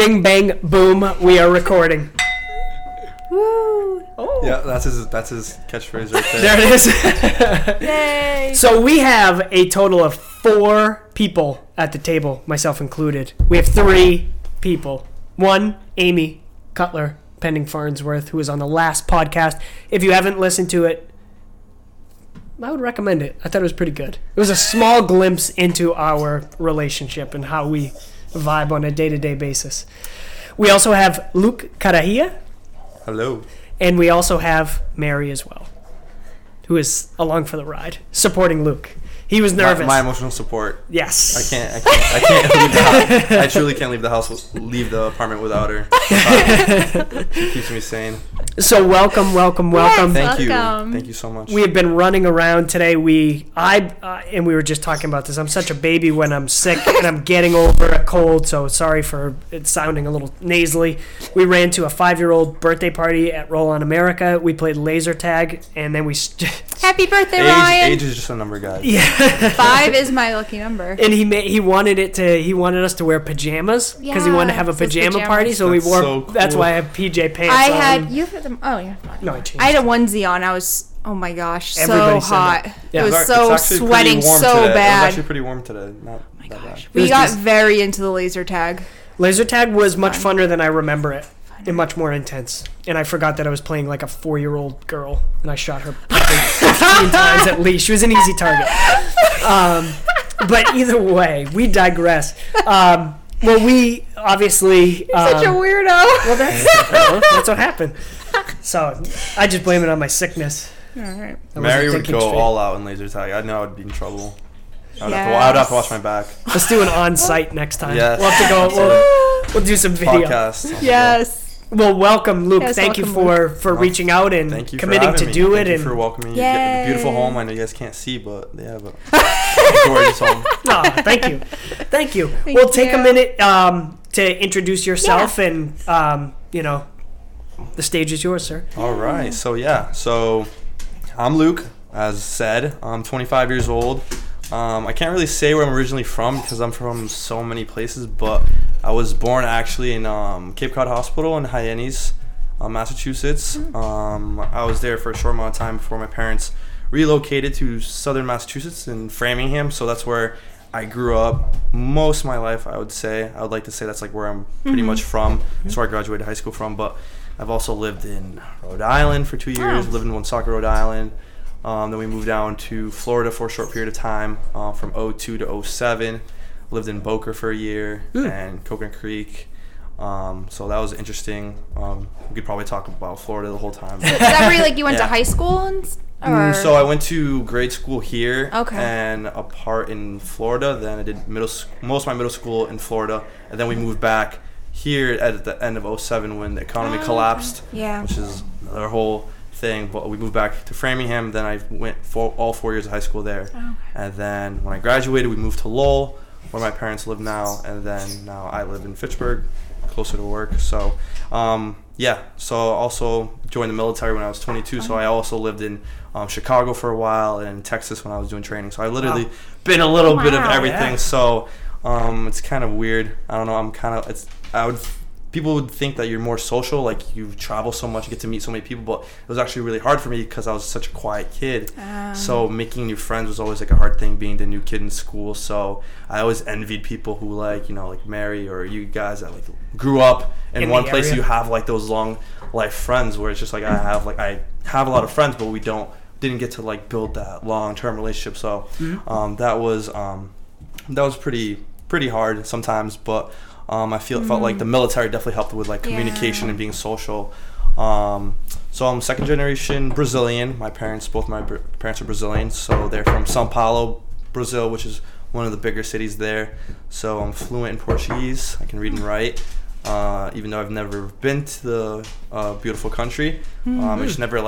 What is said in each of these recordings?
Bing, bang, boom, we are recording. Woo! Oh. Yeah, that's his catchphrase right there. There it is. Yay! So we have a total of 4 people at the table, myself included. We have 3 people. 1, Amy Cutler, pending Farnsworth, who was on the last podcast. If you haven't listened to it, I would recommend it. I thought it was pretty good. It was a small glimpse into our relationship and how we vibe on a day-to-day basis. We also have Luke Cadahia. Hello. And we also have Mary as well, who is along for the ride, supporting Luke. He was nervous. My emotional support. Yes. I can't leave the house. I truly can't leave the apartment without her. She keeps me sane. So welcome. Yes, Thank you. Thank you so much. We have been running around today. And we were just talking about this. I'm such a baby when I'm sick and I'm getting over a cold, so sorry for it sounding a little nasally. We ran to a 5-year-old birthday party at Roll on America. We played laser tag, and then we Happy birthday, Ryan. Age is just a number, guys. Yeah. 5 is my lucky number. And he wanted us to wear pajamas because he wanted to have a pajama party, so we wore. So cool. That's why I have PJ pants. I changed. I had a onesie on. I was, oh my gosh, everybody so hot. Yeah. It was so sweating so today. Bad. It was actually pretty warm today. Not oh my that gosh. Bad. We got very into the laser tag. Laser tag was much funner than I remember it. And much more intense. And I forgot that I was playing like a 4-year-old girl, and I shot her 15 times at least. She was an easy target. But either way, we digress. Well, we obviously... You're such a weirdo. Well, that's what happened. So I just blame it on my sickness. All right. Mary would go all out in laser tag. I know I'd be in trouble. I would have to watch my back. Let's do an on-site next time. Yes. We'll have to go... We'll do some video. Podcast. Yes. Well, welcome, Luke. Yes, Thank you for reaching out and committing to do it. Thank you for welcoming me. A beautiful home. I know you guys can't see, but they have a gorgeous home. Oh, thank you. We'll take a minute to introduce yourself, and the stage is yours, sir. All right. So I'm Luke. As said, I'm 25 years old. I can't really say where I'm originally from because I'm from so many places, but I was born actually in Cape Cod Hospital in Hyannis, Massachusetts. I was there for a short amount of time before my parents relocated to southern Massachusetts in Framingham, so that's where I grew up most of my life, I would say. I would like to say that's like where I'm pretty much from. That's where I graduated high school from, but I've also lived in Rhode Island for 2 years, lived in Woonsocket, Rhode Island. Then we moved down to Florida for a short period of time, from 2002 to 2007. Lived in Boca for a year and Coconut Creek. So that was interesting. We could probably talk about Florida the whole time. Is that where you went to high school? So I went to grade school here and a part in Florida. Then I did most of my middle school in Florida. And then we moved back here at the end of 2007 when the economy collapsed, which is another whole thing. But we moved back to Framingham. Then I went for all 4 years of high school there. Oh. And then when I graduated, we moved to Lowell, where my parents live now, and then now I live in Fitchburg, closer to work. So, so also joined the military when I was 22, so I also lived in Chicago for a while and Texas when I was doing training. So I literally been a little bit of everything. Yeah. So it's kind of weird. I don't know. People would think that you're more social, like you travel so much, you get to meet so many people, but it was actually really hard for me because I was such a quiet kid. So making new friends was always like a hard thing, being the new kid in school. So I always envied people who like Mary or you guys that grew up in one place. You have those long life friends where it's just I have a lot of friends, but we didn't get to build that long term relationship. So that was pretty hard sometimes, but. I felt like the military definitely helped with communication and being social. So I'm second generation Brazilian. Both my parents are Brazilian, so they're from Sao Paulo, Brazil, which is one of the bigger cities there. So I'm fluent in Portuguese. I can read and write, even though I've never been to the beautiful country. I just never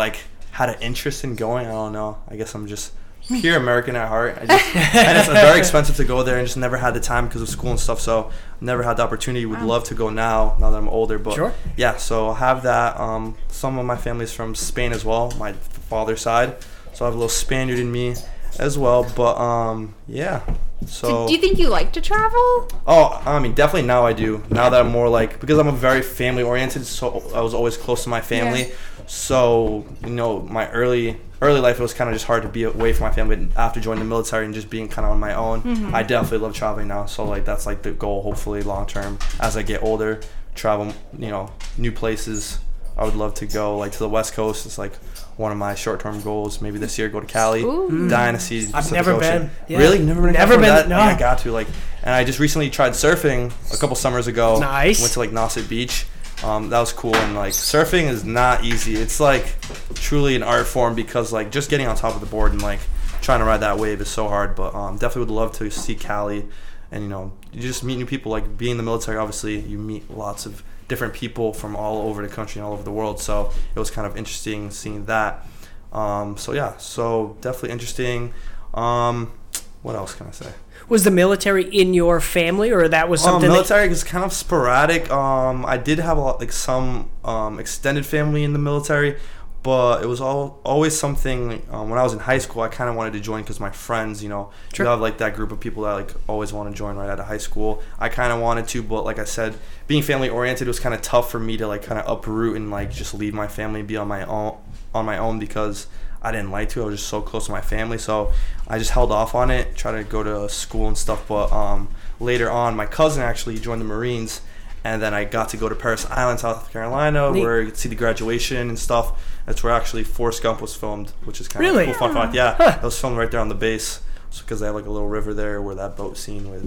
had an interest in going. I don't know. I guess I'm just pure American at heart. And it's very expensive to go there, and just never had the time because of school and stuff. So never had the opportunity. Would love to go now that I'm older. But so I have that. Some of my family's from Spain as well, my father's side. So I have a little Spaniard in me. as well. But yeah. So do you think you like to travel? Oh, I mean, definitely now I do. Now that I'm more like, because I'm a very family oriented, so I was always close to my family. Yeah. So, you know, my early life, it was kind of just hard to be away from my family after joining the military and just being kind of on my own. Mm-hmm. I definitely love traveling now. So like, that's like the goal, hopefully long term as I get older, travel, you know, new places. I would love to go like to the West Coast. It's like one of my short-term goals. Maybe this year, go to Cali. Ooh. Dying to see. I've never been. Yeah. Really? Never been. No, I got to like. And I just recently tried surfing a couple summers ago. Nice. Went to like Nauset Beach. That was cool. And like surfing is not easy. It's like truly an art form because like just getting on top of the board and like trying to ride that wave is so hard. But definitely would love to see Cali, and you know, you just meet new people. Like being in the military, obviously you meet lots of different people from all over the country and all over the world, so it was kind of interesting seeing that. So yeah, so definitely interesting. What else can I say? Was the military in your family, or that was something? Military is kind of sporadic. I did have a lot, like some extended family in the military, but it was always something. When I was in high school, I kind of wanted to join because my friends, you know, sure. You have like that group of people that like always want to join right out of high school. I kind of wanted to, but like I said, being family oriented was kind of tough for me to like kind of uproot and like just leave my family and be on my own because I didn't like to. I was just so close to my family, so I just held off on it. Tried to go to school and stuff, but later on, my cousin actually joined the Marines, and then I got to go to Parris Island, South Carolina, where you could see the graduation and stuff. That's where actually Forrest Gump was filmed, which is kind of really cool. Fun fact, yeah. Huh. It was filmed right there on the base, because they have like a little river there where that boat scene with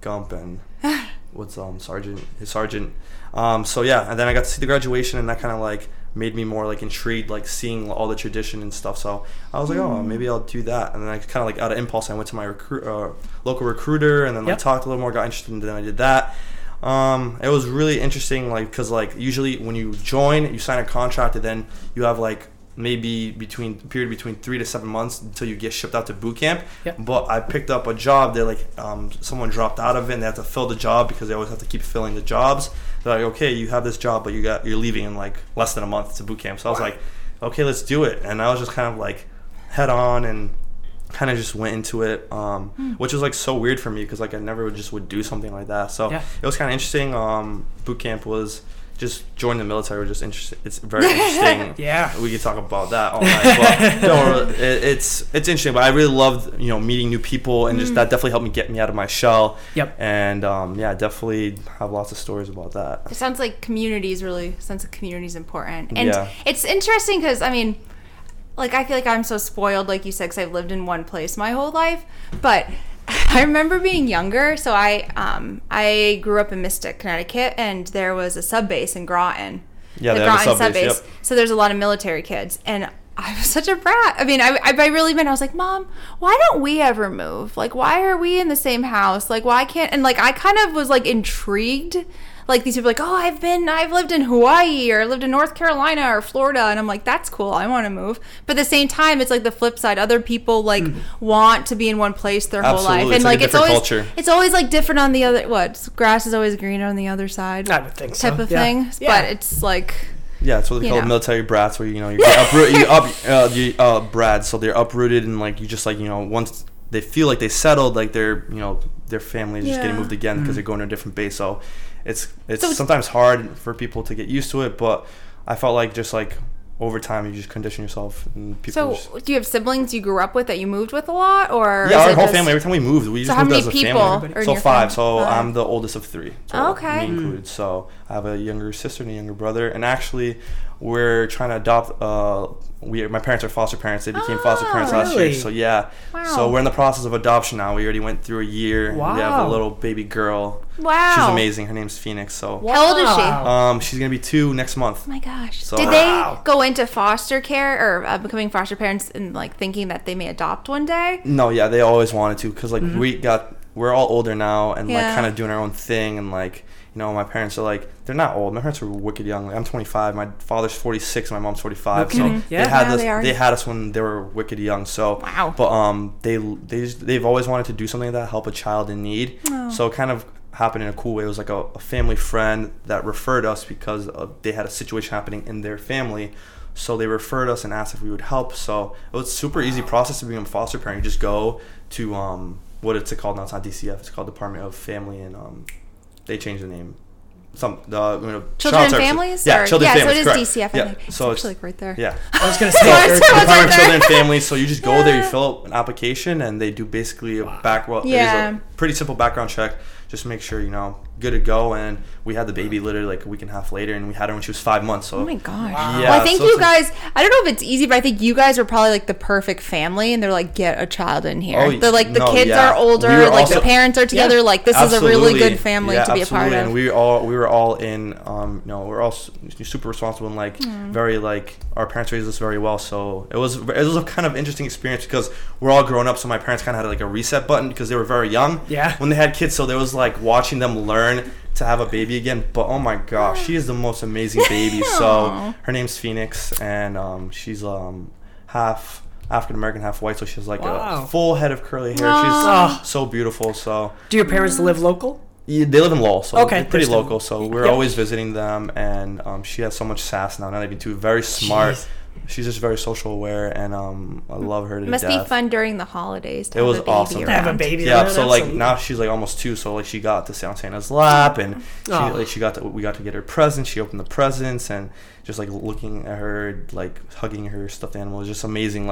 Gump and what's his sergeant. So yeah, and then I got to see the graduation, and that kind of like made me more like intrigued, like seeing all the tradition and stuff. So I was like, oh, maybe I'll do that. And then I kind of like out of impulse, I went to my local recruiter, and then like talked a little more, got interested, and then I did that. It was really interesting, like, because like usually when you join, you sign a contract, and then you have like maybe between 3 to 7 months until you get shipped out to boot camp. Yep. But I picked up a job. They're like, someone dropped out of it, and they have to fill the job because they always have to keep filling the jobs. They're like, okay, you have this job, but you're leaving in like less than a month to boot camp. So I was like, okay, let's do it. And I was just kind of like head on and kind of just went into it, which was like so weird for me because like I never would do something like that. So it was kind of interesting. Boot camp was just joining the military, was just interesting. It's very interesting. Yeah, we could talk about that all night. But no, it's interesting. But I really loved, you know, meeting new people, and just that definitely helped me get me out of my shell. Yep. And yeah, definitely have lots of stories about that. It sounds like sense of community is important, and it's interesting because I mean, like I feel like I'm so spoiled, like you said, because I've lived in one place my whole life, but. I remember being younger, so I grew up in Mystic, Connecticut, and there was a sub base in Groton. Yeah, the Groton sub base. Yep. So there's a lot of military kids, and I was such a brat. I mean, I really meant, I was like, Mom, why don't we ever move? Like, why are we in the same house? Like, why can't? And like, I kind of was like intrigued. Like these people are like, oh, I've lived in Hawaii, or I lived in North Carolina or Florida, and I'm like, that's cool, I want to move. But at the same time, it's like the flip side. Other people like want to be in one place their whole life, and like it's always culture. It's always like different on the other. What, grass is always greener on the other side? I would think so. Type of thing, but it's like. Yeah, it's what they call military brats, where you know brats, so they're uprooted, and like you just like, you know, once they feel like they settled, like they're, you know, their family is just getting moved again because they're going to a different base. So. It's sometimes hard for people to get used to it, but I felt like just like over time you just condition yourself. And people. So do you have siblings you grew up with that you moved with a lot, or yeah, our whole family. Every time we moved, we just moved as a family. So 5. So I'm the oldest of 3. So me included. So I have a younger sister and a younger brother, and actually we're trying to adopt. My parents are foster parents. They became foster parents last year. So yeah. Wow. So we're in the process of adoption now. We already went through a year. Wow. We have a little baby girl. Wow. She's amazing. Her name's Phoenix. So how old is she? She's gonna be 2 next month. Oh my gosh. So, did they go into foster care or becoming foster parents and like thinking that they may adopt one day? No. Yeah. They always wanted to because like we're all older now and like kind of doing our own thing and like. You know, my parents are like, they're not old. My parents were wicked young. Like, I'm 25. My father's 46. And my mom's 45. Okay. So they had us when they were wicked young. So but they've always wanted to do something like that, help a child in need. Oh. So it kind of happened in a cool way. It was like a family friend that referred us because they had a situation happening in their family. So they referred us and asked if we would help. So it was a super easy process to become a foster parent. You just go to what it's called now. It's not DCF. It's called Department of Family and they changed the name. Children's Families? Yeah, Children's Families. Yeah, so it is correct. DCF. Yeah. I think. So it's actually like right there. Yeah. I was going to say Department of Children and Families. So you just go there, you fill out an application, and they do basically a background. Yeah. It is a pretty simple background check. Just make sure, good to go. And we had the baby literally like a week and a half later, and we had her when she was 5 months. So. Oh my gosh. Wow. Yeah, well, I think you guys, I don't know if it's easy, but I think you guys are probably like the perfect family, and they're like, get a child in here. Oh, the kids are older, the parents are together. Yeah. This is a really good family to be a part of. And we were all in, we're all super responsible and very our parents raised us very well. So it was a kind of interesting experience because we're all grown up. So my parents kind of had a reset button because they were very young when they had kids. So there was watching them learn to have a baby again, but oh my gosh, she is the most amazing baby. So her name's Phoenix, and she's half African American, half white, so she has a full head of curly hair. Aww. She's so beautiful. So do your parents live local? Yeah, they live in Lowell, so they're pretty local, so we're always visiting them. And she has so much sass now, not even too, very smart. Jeez. She's just very social aware, and I love her to death. It must be fun during the holidays to have a baby around. It was awesome to have a baby. Yeah, so now she's almost 2, so she got to sit on Santa's lap, and we got to get her presents. She opened the presents, and just looking at her, hugging her stuffed animal is just amazing.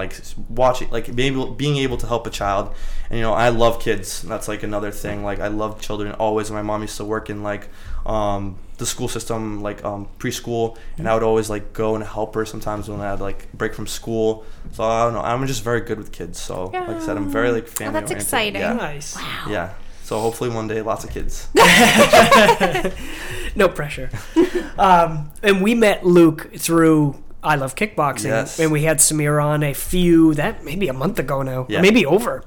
Watching, being able to help a child, and I love kids. And that's another thing. I love children always. My mom used to work in the school system, preschool, and I would always go and help her sometimes when I had break from school. So I don't know, I'm just very good with kids. So like I said, I'm very family oriented. That's exciting. Yeah. Nice. Wow. Yeah. So hopefully one day, lots of kids. No pressure. And we met Luke through I Love Kickboxing, and we had Samira on maybe a month ago now, maybe over.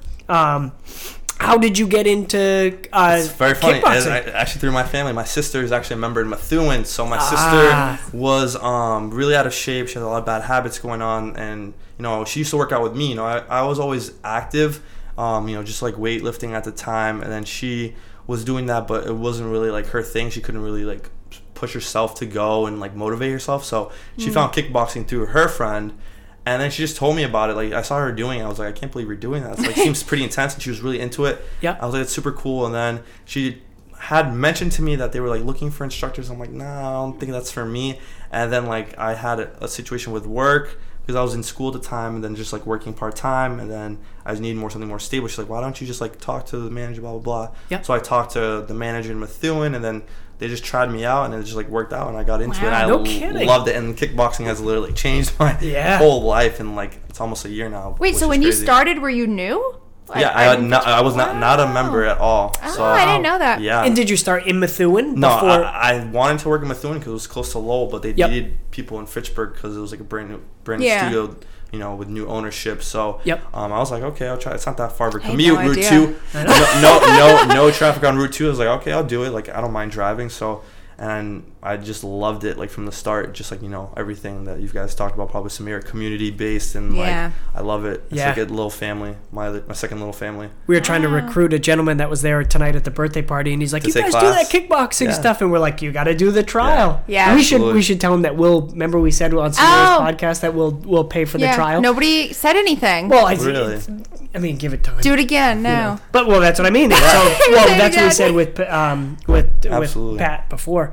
How did you get into kickboxing? It's very funny. Actually, through my family. My sister is actually a member in Methuen. So my sister was really out of shape. She had a lot of bad habits going on. And, she used to work out with me. I was always active, just weightlifting at the time. And then she was doing that, but it wasn't really her thing. She couldn't really push herself to go and motivate herself. So she found kickboxing through her friend. And then she just told me about it. I saw her doing it. I was I can't believe you're doing that. It seems pretty intense. And she was really into it. Yeah. I was it's super cool. And then she had mentioned to me that they were, looking for instructors. I'm nah, I don't think that's for me. And then, I had a situation with work because I was in school at the time and then just, working part-time. And then I was needing something more stable. She's why don't you just, talk to the manager, blah, blah, blah. Yeah. So I talked to the manager in Methuen, and then they just tried me out, and it just worked out, and I got into it. And I loved it, and kickboxing has literally changed my whole life, and it's almost a year now. Wait, so when you started, were you new? I was not a member at all. Oh, so, I didn't know that. Yeah. And did you start in Methuen? No, before? I wanted to work in Methuen because it was close to Lowell, but they needed people in Fitchburg because it was a brand new studio, with new ownership. So I was okay, I'll try. It's not that far of a commute. Route 2, no traffic on Route 2. I was okay, I'll do it. I don't mind driving. So. And I just loved it, from the start, just, everything that you guys talked about, probably Samira, community-based, and, I love it. It's a little family, my second little family. We were trying to recruit a gentleman that was there tonight at the birthday party, and he's like, you guys do that kickboxing stuff, and we're like, you got to do the trial. Yeah. We should tell him that remember we said on Samira's podcast that we'll pay for the trial? Nobody said anything. Well, really? Give it time. Do it again, no. Yeah. But, that's what I mean. So, that's what we said with Pat before.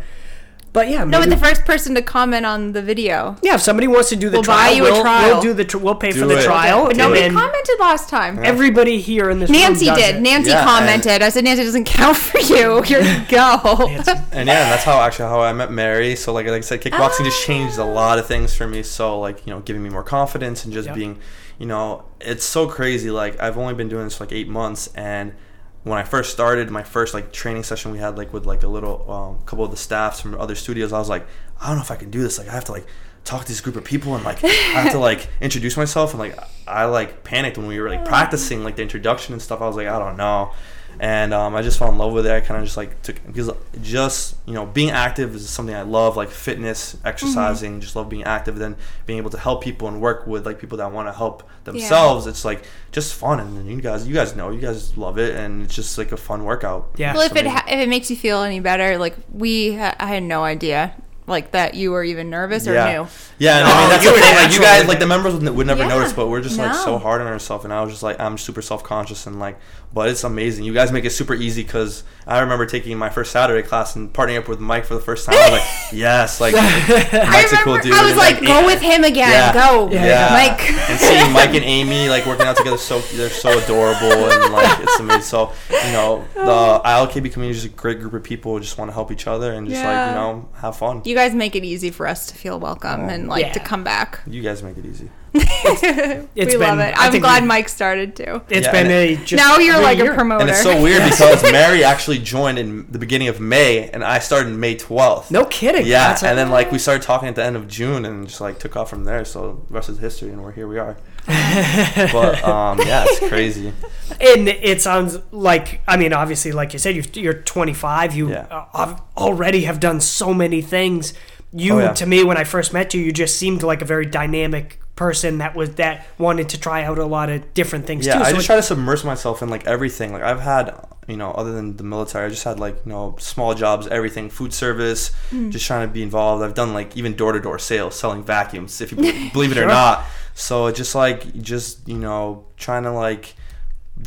But with the first person to comment on the video. Yeah, if somebody wants to do the trial, we'll buy you a trial. We'll pay for the trial. But nobody commented last time. Yeah. Everybody here in this room did. Nancy commented. I said, Nancy doesn't count for you. Here you go. And that's how I met Mary. So like I said, kickboxing just changed a lot of things for me. So giving me more confidence and just being, it's so crazy. I've only been doing this for 8 months, and when I first started, my first training session we had with a little couple of the staffs from other studios, I was I don't know if I can do this. I have to talk to this group of people, and I have to introduce myself, and I panicked when we were practicing the introduction and stuff. I was I don't know, and I just fell in love with it. I kind of just took, because just being active is something I love, fitness, exercising, just love being active. Then being able to help people and work with people that want to help themselves, it's just fun. And you guys love it, and it's just a fun workout. Well, if it makes you feel any better, I had no idea. like that you were even nervous or knew? Yeah, no, I mean that's the thing. Like you guys, like the members would never notice, but we're just like so hard on ourselves. And I was just like, I'm super self-conscious and like, but it's amazing. You guys make it super easy because I remember taking my first Saturday class and partnering up with Mike for the first time. I was like, yes, like Mike's a cool dude. I was like, go with him again, go, Mike. And seeing Mike and Amy like working out together, so they're so adorable and like it's amazing. So you know, the ILKB community is a great group of people who just want to help each other and just like, you know, have fun. You guys make it easy for us to feel welcome and like to come back. You guys make it easy. We love it. I'm glad Mike started too. It's been a just now you're like a promoter. And it's so weird because Mary actually joined in the beginning of May and I started May 12th. No kidding. Yeah, that's and then like we started talking at the end of June and just like took off from there. So the rest is history and we're here we are. But yeah, it's crazy. And it sounds like, I mean, obviously, like you said, you're 25. You already have done so many things. You to me, when I first met you, you just seemed like a very dynamic person that wanted to try out a lot of different things too. So I just try to submerge myself in like everything. Like I've had, you know, other than the military, I just had like, you know, small jobs, everything, food service, just trying to be involved. I've done like even door-to-door sales, selling vacuums, if you believe it or not. So just like, you know, trying to like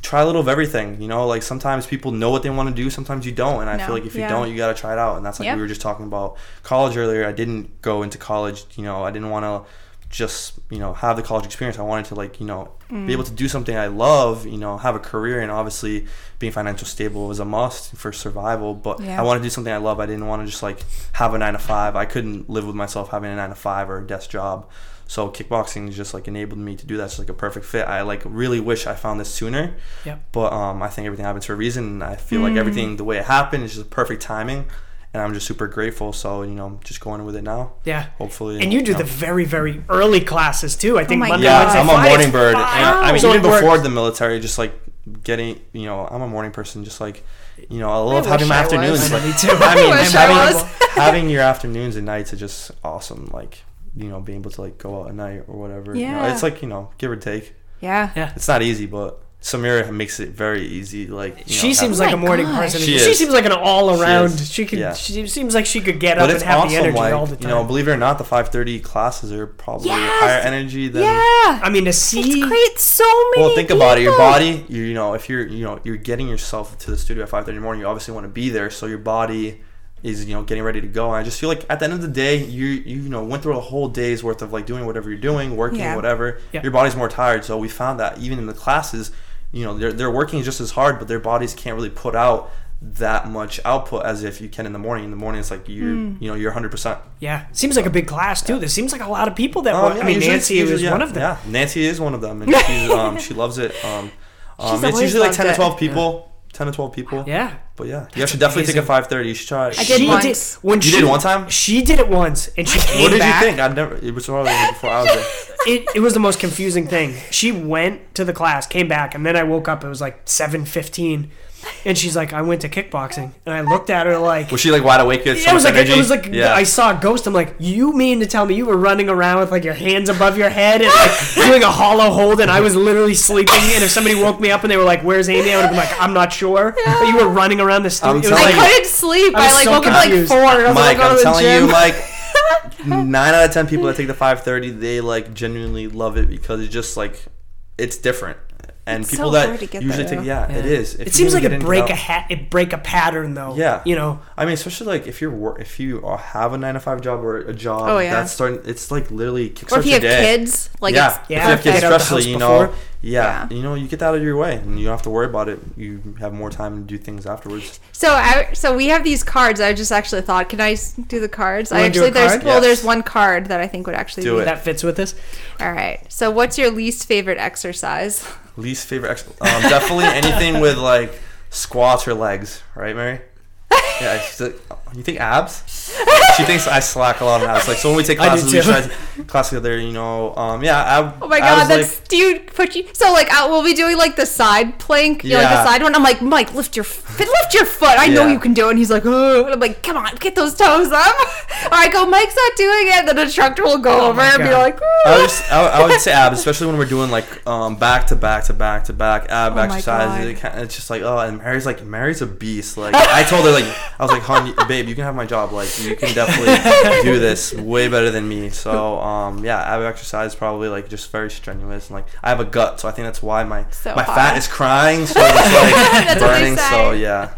try a little of everything, you know, like sometimes people know what they want to do, sometimes you don't. And I feel like if you don't, you got to try it out. And that's like we were just talking about college earlier. I didn't go into college, you know, I didn't want to just, you know, have the college experience. I wanted to like, you know, be able to do something I love, you know, have a career, and obviously being financially stable was a must for survival, but I wanted to do something I love. I didn't want to just like have a 9-to-5. I couldn't live with myself having a 9-to-5 or a desk job. So kickboxing just like enabled me to do that. It's like a perfect fit. I like really wish I found this sooner, but I think everything happens for a reason, and I feel like everything, the way it happened, is just perfect timing. And I'm just super grateful. So, you know, just going with it now. Yeah. Hopefully. And you do the very, very early classes too. I think Monday, Wednesday, Friday. I'm a morning bird. And I mean, so even before the military, just like getting, you know, I'm a morning person. Just like, you know, I love having my afternoons. Like, me too. I mean, having your afternoons and nights are just awesome. Like, you know, being able to like go out at night or whatever. Yeah. You know, it's like, you know, give or take. Yeah. Yeah. It's not easy, but Samira makes it very easy. Like, you know, she seems like a morning person. She seems like an all-around. She seems like she could get up and have the energy like, all the time. You know, believe it or not, the 5:30 classes are probably higher energy than. Yeah. I mean, to see. It creates so many. Well, think about it. Your body. You know, if you're, you know, you're getting yourself to the studio at 5:30 in the morning, you obviously want to be there. So your body is, you know, getting ready to go. And I just feel like at the end of the day, you know, went through a whole day's worth of like doing whatever you're doing, working, whatever. Yeah. Your body's more tired. So we found that even in the classes, you know, they're working just as hard, but their bodies can't really put out that much output as if you can in the morning. In the morning, it's like you're, you know, you're 100%. Yeah. Seems like a big class, too. There seems like a lot of people that work. Yeah, I mean, Nancy is one of them. Yeah, Nancy is one of them, and she's, she loves it. It's usually like 10 to 12 people. 10 to 12 people. Yeah. But yeah, you have to definitely take a 5:30. You should try it. I did once. You did it one time? She did it once, and she came back. What did you think? It was probably before I was there. It was the most confusing thing. She went to the class, came back, and then I woke up. It was like 7:15, and she's like, I went to kickboxing. And I looked at her like... Was she like wide awake? Yeah, it was like I saw a ghost. I'm like, you mean to tell me you were running around with like your hands above your head and like doing a hollow hold, and I was literally sleeping, and if somebody woke me up and they were like, where's Amy? I would have been like, I'm not sure. But you were running around the studio. I couldn't sleep. I like woke up at like 4. I was Mike, I'm telling you, Mike, 9 out of 10 people that take the 5:30, they like genuinely love it because it's just like it's different. And it's people so that usually that, think, it is. If it seems like it break a pattern though. Yeah, you know. I mean, especially like if you have a 9-to-5 job or a job that's starting, it's like literally kickstarts your day. Or if you have kids, like if you have kids, especially you know. You know, you get that out of your way, and you don't have to worry about it. You have more time to do things afterwards. So we have these cards. I just actually thought, can I do the cards? There's one card that I think would actually do it. That fits with this. All right. So, what's your least favorite exercise? Least favorite exercise? Definitely anything with like squats or legs, right, Mary? Yeah. You think abs? She thinks I slack a lot on abs. Like so, when we take classes, we try classes together. You know, yeah. Oh my god, that's. Like, Do you put you so like we'll be doing like the side plank, you know, like the side one. I'm like, Mike, lift your foot. I know you can do it. And he's like, oh. And I'm like, come on, get those toes up. Or I go, Mike's not doing it. And then the instructor will go over and be like, oh. I would say abs, especially when we're doing like back to back ab exercises. It's just like, oh, and Mary's a beast. Like I told her, like I was like, hon, babe, you can have my job. Like you can definitely do this way better than me. So ab exercise probably like just very strenuous. Like I have a gut, so I think that's why my fat is crying, so it's like burning. So yeah,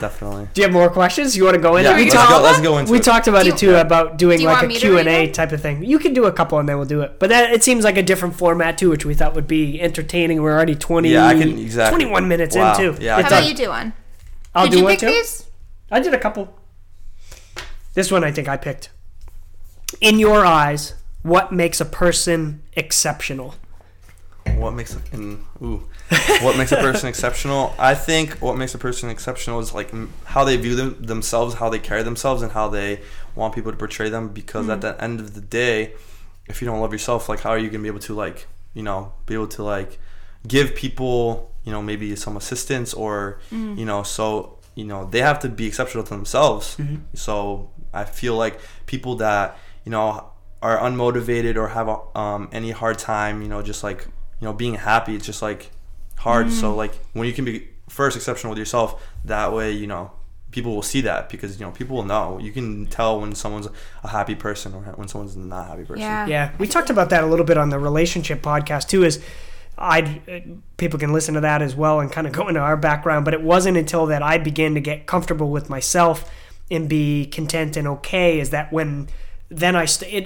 definitely. Do you have more questions you want to go into? Let's go into. We talked about it too, about doing like a Q&A type of thing. You can do a couple and then we'll do it. But that it seems like a different format too, which we thought would be entertaining. We're already 21 minutes in too. Yeah. How about you do one? I'll do one too. Did you pick these? I did a couple. This one I think I picked. In your eyes, what makes a person exceptional? What makes a person exceptional? I think what makes a person exceptional is like how they view themselves, how they carry themselves, and how they want people to portray them. Because at the end of the day, if you don't love yourself, like how are you gonna be able to like be able to like give people maybe some assistance or so they have to be exceptional to themselves. So I feel like people that are unmotivated or have any hard time, just like being happy, it's just like hard. So like when you can be first exceptional with yourself, that way people will see that, because people will know. You can tell when someone's a happy person or when someone's not a happy person. Yeah, we talked about that a little bit on the relationship podcast too. Is people can listen to that as well and kind of go into our background. But it wasn't until that I began to get comfortable with myself and be content and okay is that when. Then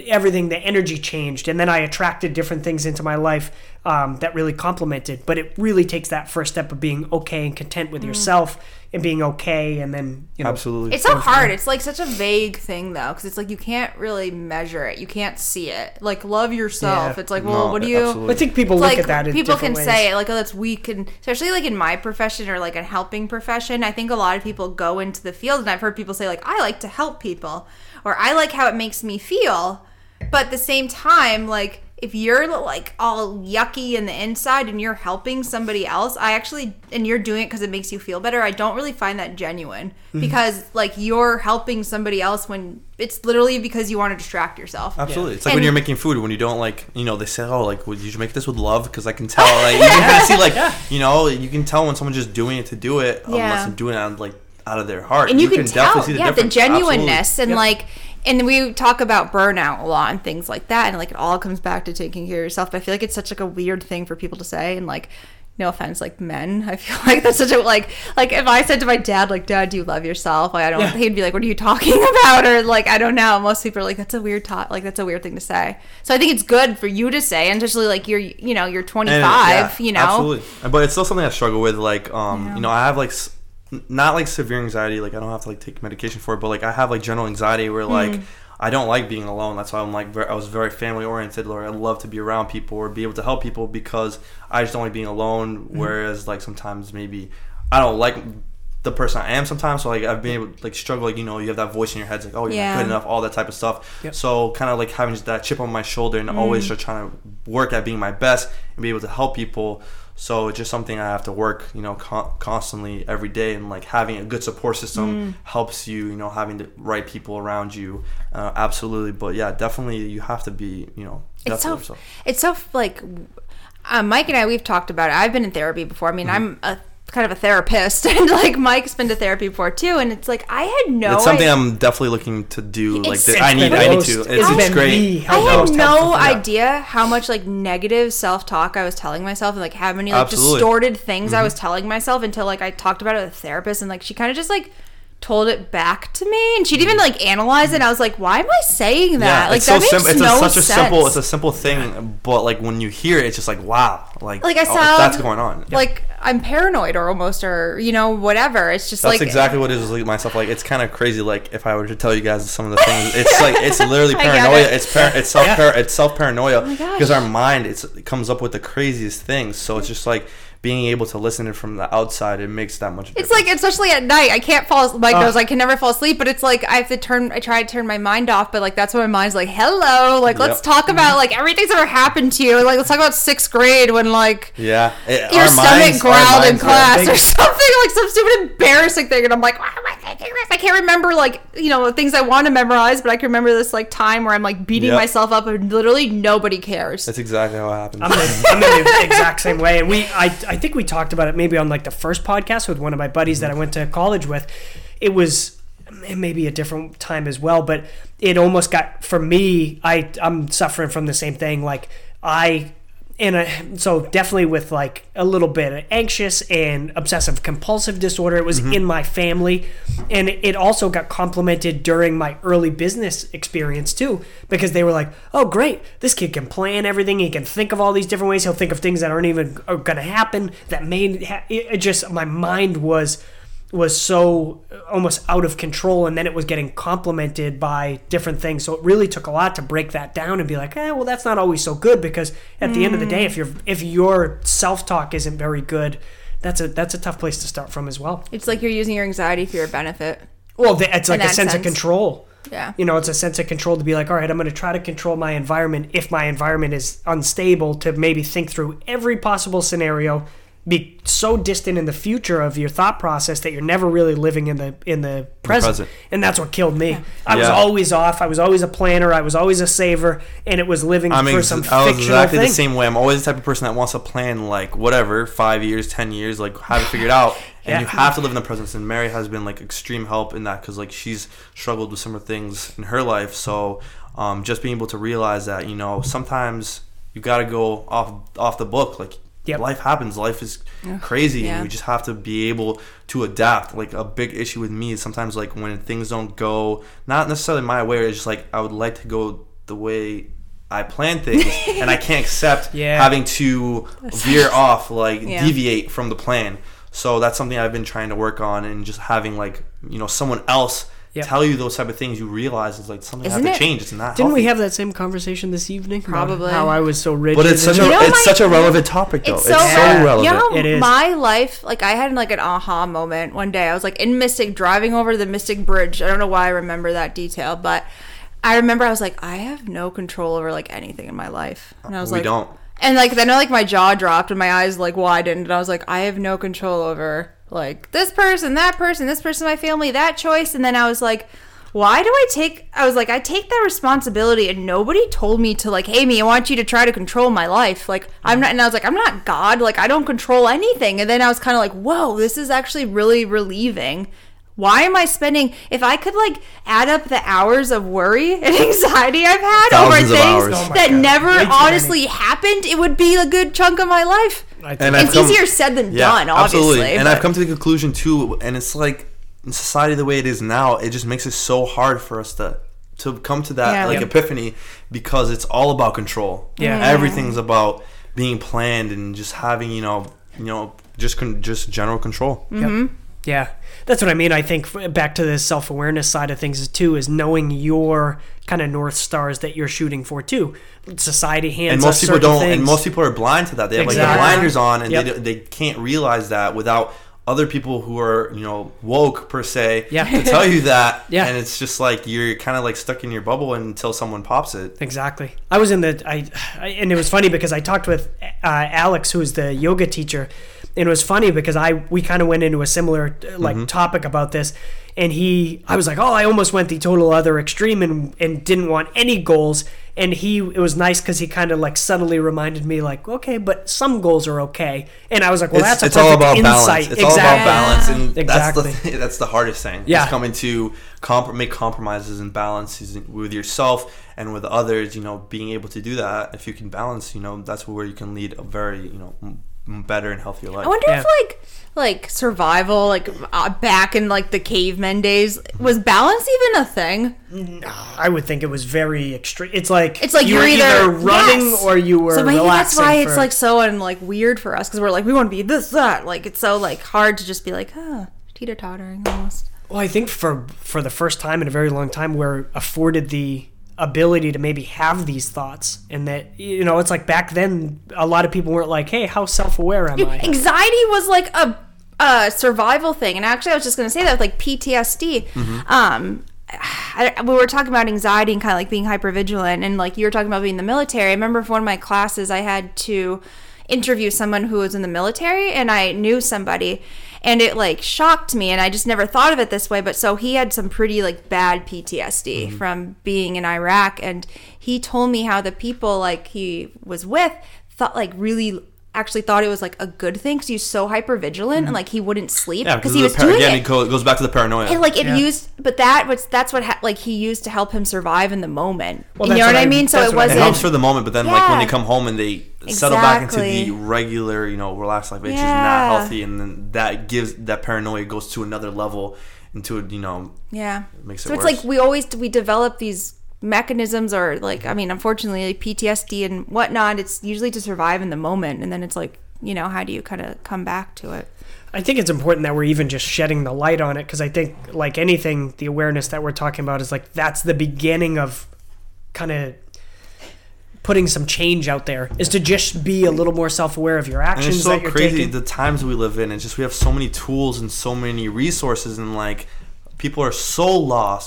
everything, the energy changed, and then I attracted different things into my life that really complemented. But it really takes that first step of being okay and content with yourself and being okay, and then absolutely. It's so hard. It's like such a vague thing though, because it's like you can't really measure it. You can't see it. Like love yourself. Yeah. It's like, well, what do you? Absolutely. I think people look at that. People can say it like, oh, that's weak, and especially like in my profession or like a helping profession. I think a lot of people go into the field, and I've heard people say like, I like to help people. Or I like how it makes me feel, but at the same time, like if you're like all yucky in the inside and you're helping somebody else, and you're doing it because it makes you feel better, I don't really find that genuine, because like you're helping somebody else when it's literally because you want to distract yourself. Absolutely. Yeah. It's like when you're making food, when you don't like, they say, oh, like, well, you should make this with love, because I can tell, like, you can kind of see, like, you can tell when someone's just doing it to do it, unless I'm doing it on, like, out of their heart, and you can tell see the difference. The genuineness. Absolutely. And and we talk about burnout a lot and things like that, and like it all comes back to taking care of yourself. But I feel like it's such like a weird thing for people to say, and like no offense, like men, I feel like that's such a like if I said to my dad, like, Dad, do you love yourself? Like, I don't he'd be like, what are you talking about? Or like, I don't know, most people are like, that's a weird like that's a weird thing to say. So I think it's good for you to say, and especially like you're you're 25 and, absolutely. But it's still something I struggle with, like I have like not like severe anxiety, like I don't have to like take medication for it, but like I have like general anxiety where like I don't like being alone. That's why I'm like I was very family oriented, or I love to be around people or be able to help people, because I just don't like being alone. Whereas like sometimes maybe I don't like the person I am sometimes, so like I've been able to like struggle, like you have that voice in your head, it's like, oh, you're not good enough, all that type of stuff. So kind of like having just that chip on my shoulder and always just trying to work at being my best and be able to help people. So it's just something I have to work, constantly every day, and like having a good support system helps you, having the right people around you, absolutely. But yeah, definitely you have to be, Mike and I, we've talked about it. I've been in therapy before. I mean, I'm a kind of a therapist, and like Mike's been to therapy before too, and it's like I had no it's something I'm definitely looking to do, like this. I need to it's great. I had no idea how much like negative self-talk I was telling myself, and like how many like distorted things I was telling myself, until like I talked about it with a therapist, and like she kind of just like told it back to me, and she'd even like analyze it, and I was like, why am I saying that? Like, it's that makes no sense. It's a simple thing, but like when you hear it, it's just like, wow, like I sound, that's going on. Like I'm paranoid or almost, or whatever. It's just that's exactly what it is with myself. Like it's kind of crazy. Like if I were to tell you guys some of the things, it's like it's literally paranoia. It's self paranoia, because our mind it comes up with the craziest things. So it's just like being able to listen from the outside, it makes that much difference. It's like, especially at night, I can't fall, like, I can never fall asleep, but it's like, I try to turn my mind off, but like, that's when my mind's like, hello, like, let's talk about, like, everything's ever happened to you, like, let's talk about sixth grade when, like, your stomach growled in class or something, like, some stupid embarrassing thing, and I'm like, why am I thinking this? I can't remember, like, you know, things I want to memorize, but I can remember this, like, time where I'm, like, beating myself up, and literally nobody cares. That's exactly how it happens. I'm the exact same way, and I think we talked about it maybe on like the first podcast with one of my buddies that I went to college with. It was maybe a different time as well, but it almost got, for me, I'm suffering from the same thing. Like so definitely with like a little bit of anxious and obsessive compulsive disorder, it was in my family. And it also got complimented during my early business experience too, because they were like, oh great, this kid can plan everything. He can think of all these different ways. He'll think of things that aren't even going to happen. That made it just, my mind was so almost out of control, and then it was getting complimented by different things. So it really took a lot to break that down and be like, well, that's not always so good, because at the end of the day, if your self-talk isn't very good, that's a tough place to start from as well. It's like you're using your anxiety for your benefit. Well, it's like a sense of control. Yeah. You know, it's a sense of control to be like, all right, I'm going to try to control my environment. If my environment is unstable, to maybe think through every possible scenario, be so distant in the future of your thought process that you're never really living in the present. And that's what killed me. I was always off. I was always a planner. I was always a saver, and it was living for some fictional thing. I was exactly the same way. I'm always the type of person that wants to plan, like, whatever, 5 years, 10 years, like, how to figure it out. And you have to live in the present. And Mary has been, like, extreme help in that, because, like, she's struggled with similar things in her life. So just being able to realize that, you know, sometimes you got to go off the book, like, yep. Life happens. Life is crazy, and we just have to be able to adapt. Like, a big issue with me is sometimes, like, when things don't go, not necessarily my way, it's just like, I would like to go the way I plan things, and I can't accept having to veer off, like, deviate from the plan. So that's something I've been trying to work on, and just having, like, you know, someone else tell you those type of things, you realize it's like something has to change. It's not. Didn't we have that same conversation this evening? Probably. How I was so rigid. But it's such a relevant topic, though. It's so relevant. You know, it is. My life, like, I had like an aha moment one day. I was like in Mystic, driving over the Mystic Bridge. I don't know why I remember that detail, but I remember I was like, I have no control over like anything in my life, and I was like, we don't. And like then, like, my jaw dropped and my eyes like widened, and I was like, I have no control over, like, this person, that person, this person in my family, that choice. And then I was like, I take that responsibility, and nobody told me to, like, hey, Amy, I want you to try to control my life. Like, I'm not, and I was like, I'm not God. Like, I don't control anything. And then I was kind of like, whoa, this is actually really relieving. Why am I spending, if I could, like, add up the hours of worry and anxiety I've had over things that never honestly happened, it would be a good chunk of my life. It's easier said than done, obviously. Absolutely. And I've come to the conclusion, too, and it's like, in society the way it is now, it just makes it so hard for us to come to that epiphany, because it's all about control. Yeah. Everything's about being planned and just having, you know, just general control. Mm-hmm. Yep. Yeah, that's what I mean. I think back to the self-awareness side of things too, is knowing your kind of north stars that you're shooting for too. Society hands us certain things. And most people are blind to that. They have like the blinders on, and they can't realize that without other people who are, you know, woke per se to tell you that. And it's just like you're kind of like stuck in your bubble until someone pops it. Exactly. I was in the and it was funny because I talked with Alex, who is the yoga teacher. And it was funny because we kind of went into a similar like topic about this, and I was like, oh, I almost went the total other extreme and didn't want any goals. And it was nice because he kind of like subtly reminded me, like, okay, but some goals are okay. And I was like, well, that's a perfect insight. It's all about balance, and that's the hardest thing. Yeah, it's coming to make compromises and balances with yourself and with others. You know, being able to do that, if you can balance, you know, that's where you can lead a very better and healthier life. I wonder if like survival, like back in like the cavemen days, was balance even a thing? No, I would think it was very extreme. It's like you were either running or you were relaxing. So maybe that's why it's like so weird for us, because we're like, we want to be this, that. Like, it's so like hard to just be like, teeter-tottering almost. Well, I think for the first time in a very long time, we're afforded the ability to maybe have these thoughts. And that, you know, it's like back then a lot of people weren't like, hey, how self-aware am I? Anxiety was like a survival thing. And actually I was just going to say that with like PTSD. Mm-hmm. We were talking about anxiety and kind of like being hypervigilant, and like you were talking about being in the military. I remember for one of my classes I had to interview someone who was in the military, and I knew somebody, and it like shocked me, and I just never thought of it this way, but so he had some pretty like bad PTSD mm-hmm. from being in Iraq, and he told me how the people like he was with thought like really actually thought it was like a good thing because he was so hypervigilant and like he wouldn't sleep because he was doing it. It goes back to the paranoia and like it used, but that's what he used to help him survive in the moment. Well, you know what I mean? So it wasn't, it helps for the moment, but then like when they come home and they settle back into the regular, you know, relaxed life, it's just not healthy, and then that gives that paranoia goes to another level into it, you know. Yeah, it makes it worse. It's like we develop these mechanisms, or like I mean unfortunately like PTSD and whatnot, it's usually to survive in the moment, and then it's like, you know, how do you kind of come back to it? I think it's important that we're even just shedding the light on it, because I think like anything, the awareness that we're talking about is like that's the beginning of kind of putting some change out there, is to just be a little more self-aware of your actions. And it's so that you're crazy taking. The times we live in, it's just we have so many tools and so many resources, and like people are so lost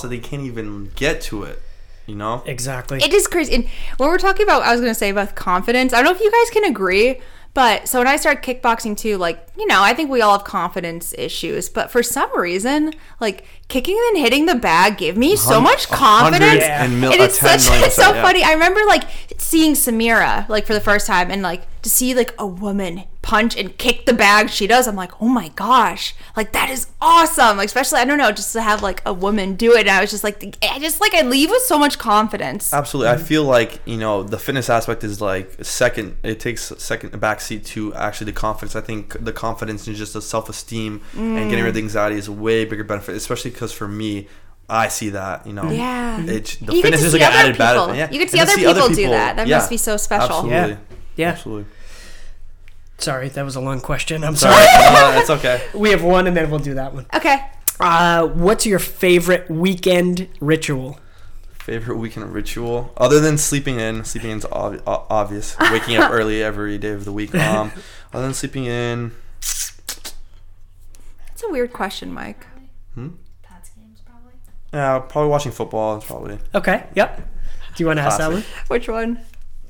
that they can't even get to it, you know? Exactly. It is crazy. And when we're talking about, I was going to say about confidence, I don't know if you guys can agree, but so when I started kickboxing too, like, you know, I think we all have confidence issues, but for some reason, like kicking and hitting the bag gave me so much confidence. It's so funny. I remember like seeing Samira like for the first time, and like to see like a woman punch and kick the bag she does, I'm like, oh my gosh, like that is awesome. Like especially, I don't know, just to have like a woman do it, and I was just like, I leave with so much confidence. Absolutely. Mm-hmm. I feel like, you know, the fitness aspect is like it takes a second backseat to actually the confidence. I think the confidence and just the self-esteem and getting rid of the anxiety is a way bigger benefit, especially because for me, I see that, you know. Yeah. The fitness is like an added benefit. Yeah. You get to see other people do that. That must be so special. Absolutely. Yeah. Absolutely. Sorry, that was a long question. I'm sorry. It's okay. We have one, and then we'll do that one. Okay. What's your favorite weekend ritual? Favorite weekend ritual? Other than sleeping in. Sleeping in is obvious. Waking up early every day of the week. Other than sleeping in. That's a weird question, Mike. Pats games, probably. Yeah, probably watching football. Probably. Okay, yep. Do you want to ask that one? Which one?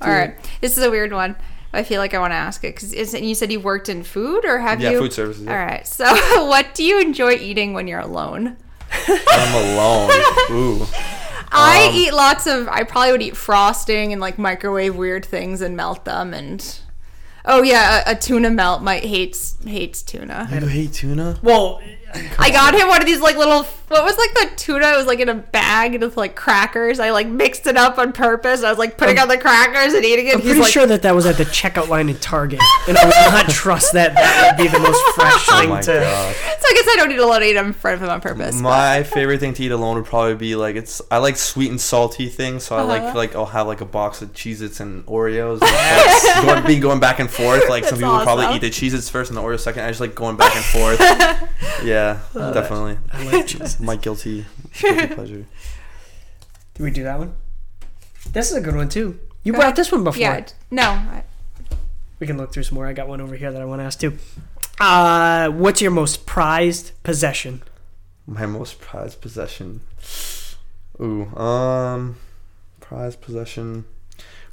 All right. This is a weird one. I feel like I want to ask it because you said you worked in food, or have you? Yeah, food services. Yeah. All right. So, what do you enjoy eating when you're alone? I'm alone. Ooh. I eat lots of. I probably would eat frosting and like microwave weird things and melt them. And oh yeah, a tuna melt. Mike hates tuna. You hate tuna? Well, I got him one of these like little. What was like the tuna? It was like in a bag with like crackers. I like mixed it up on purpose. I was like putting on the crackers and eating it. I'm pretty sure that was at the checkout line in Target, and I would not trust that. That would be the most fresh thing to. God. So I guess I don't need to let eat them in front of him on purpose. My favorite thing to eat alone would probably be like I like sweet and salty things, so I like I'll have like a box of Cheez-Its and Oreos. And like going back and forth. Like some people would probably eat the Cheez-Its first and the Oreos second. I just like going back and forth. Yeah, definitely. I like Cheez-Its. My guilty pleasure. Did we do that one? This is a good one too. You brought this one before. Yeah. No. We can look through some more. I got one over here that I want to ask too. What's your most prized possession? My most prized possession. Ooh. Prized possession.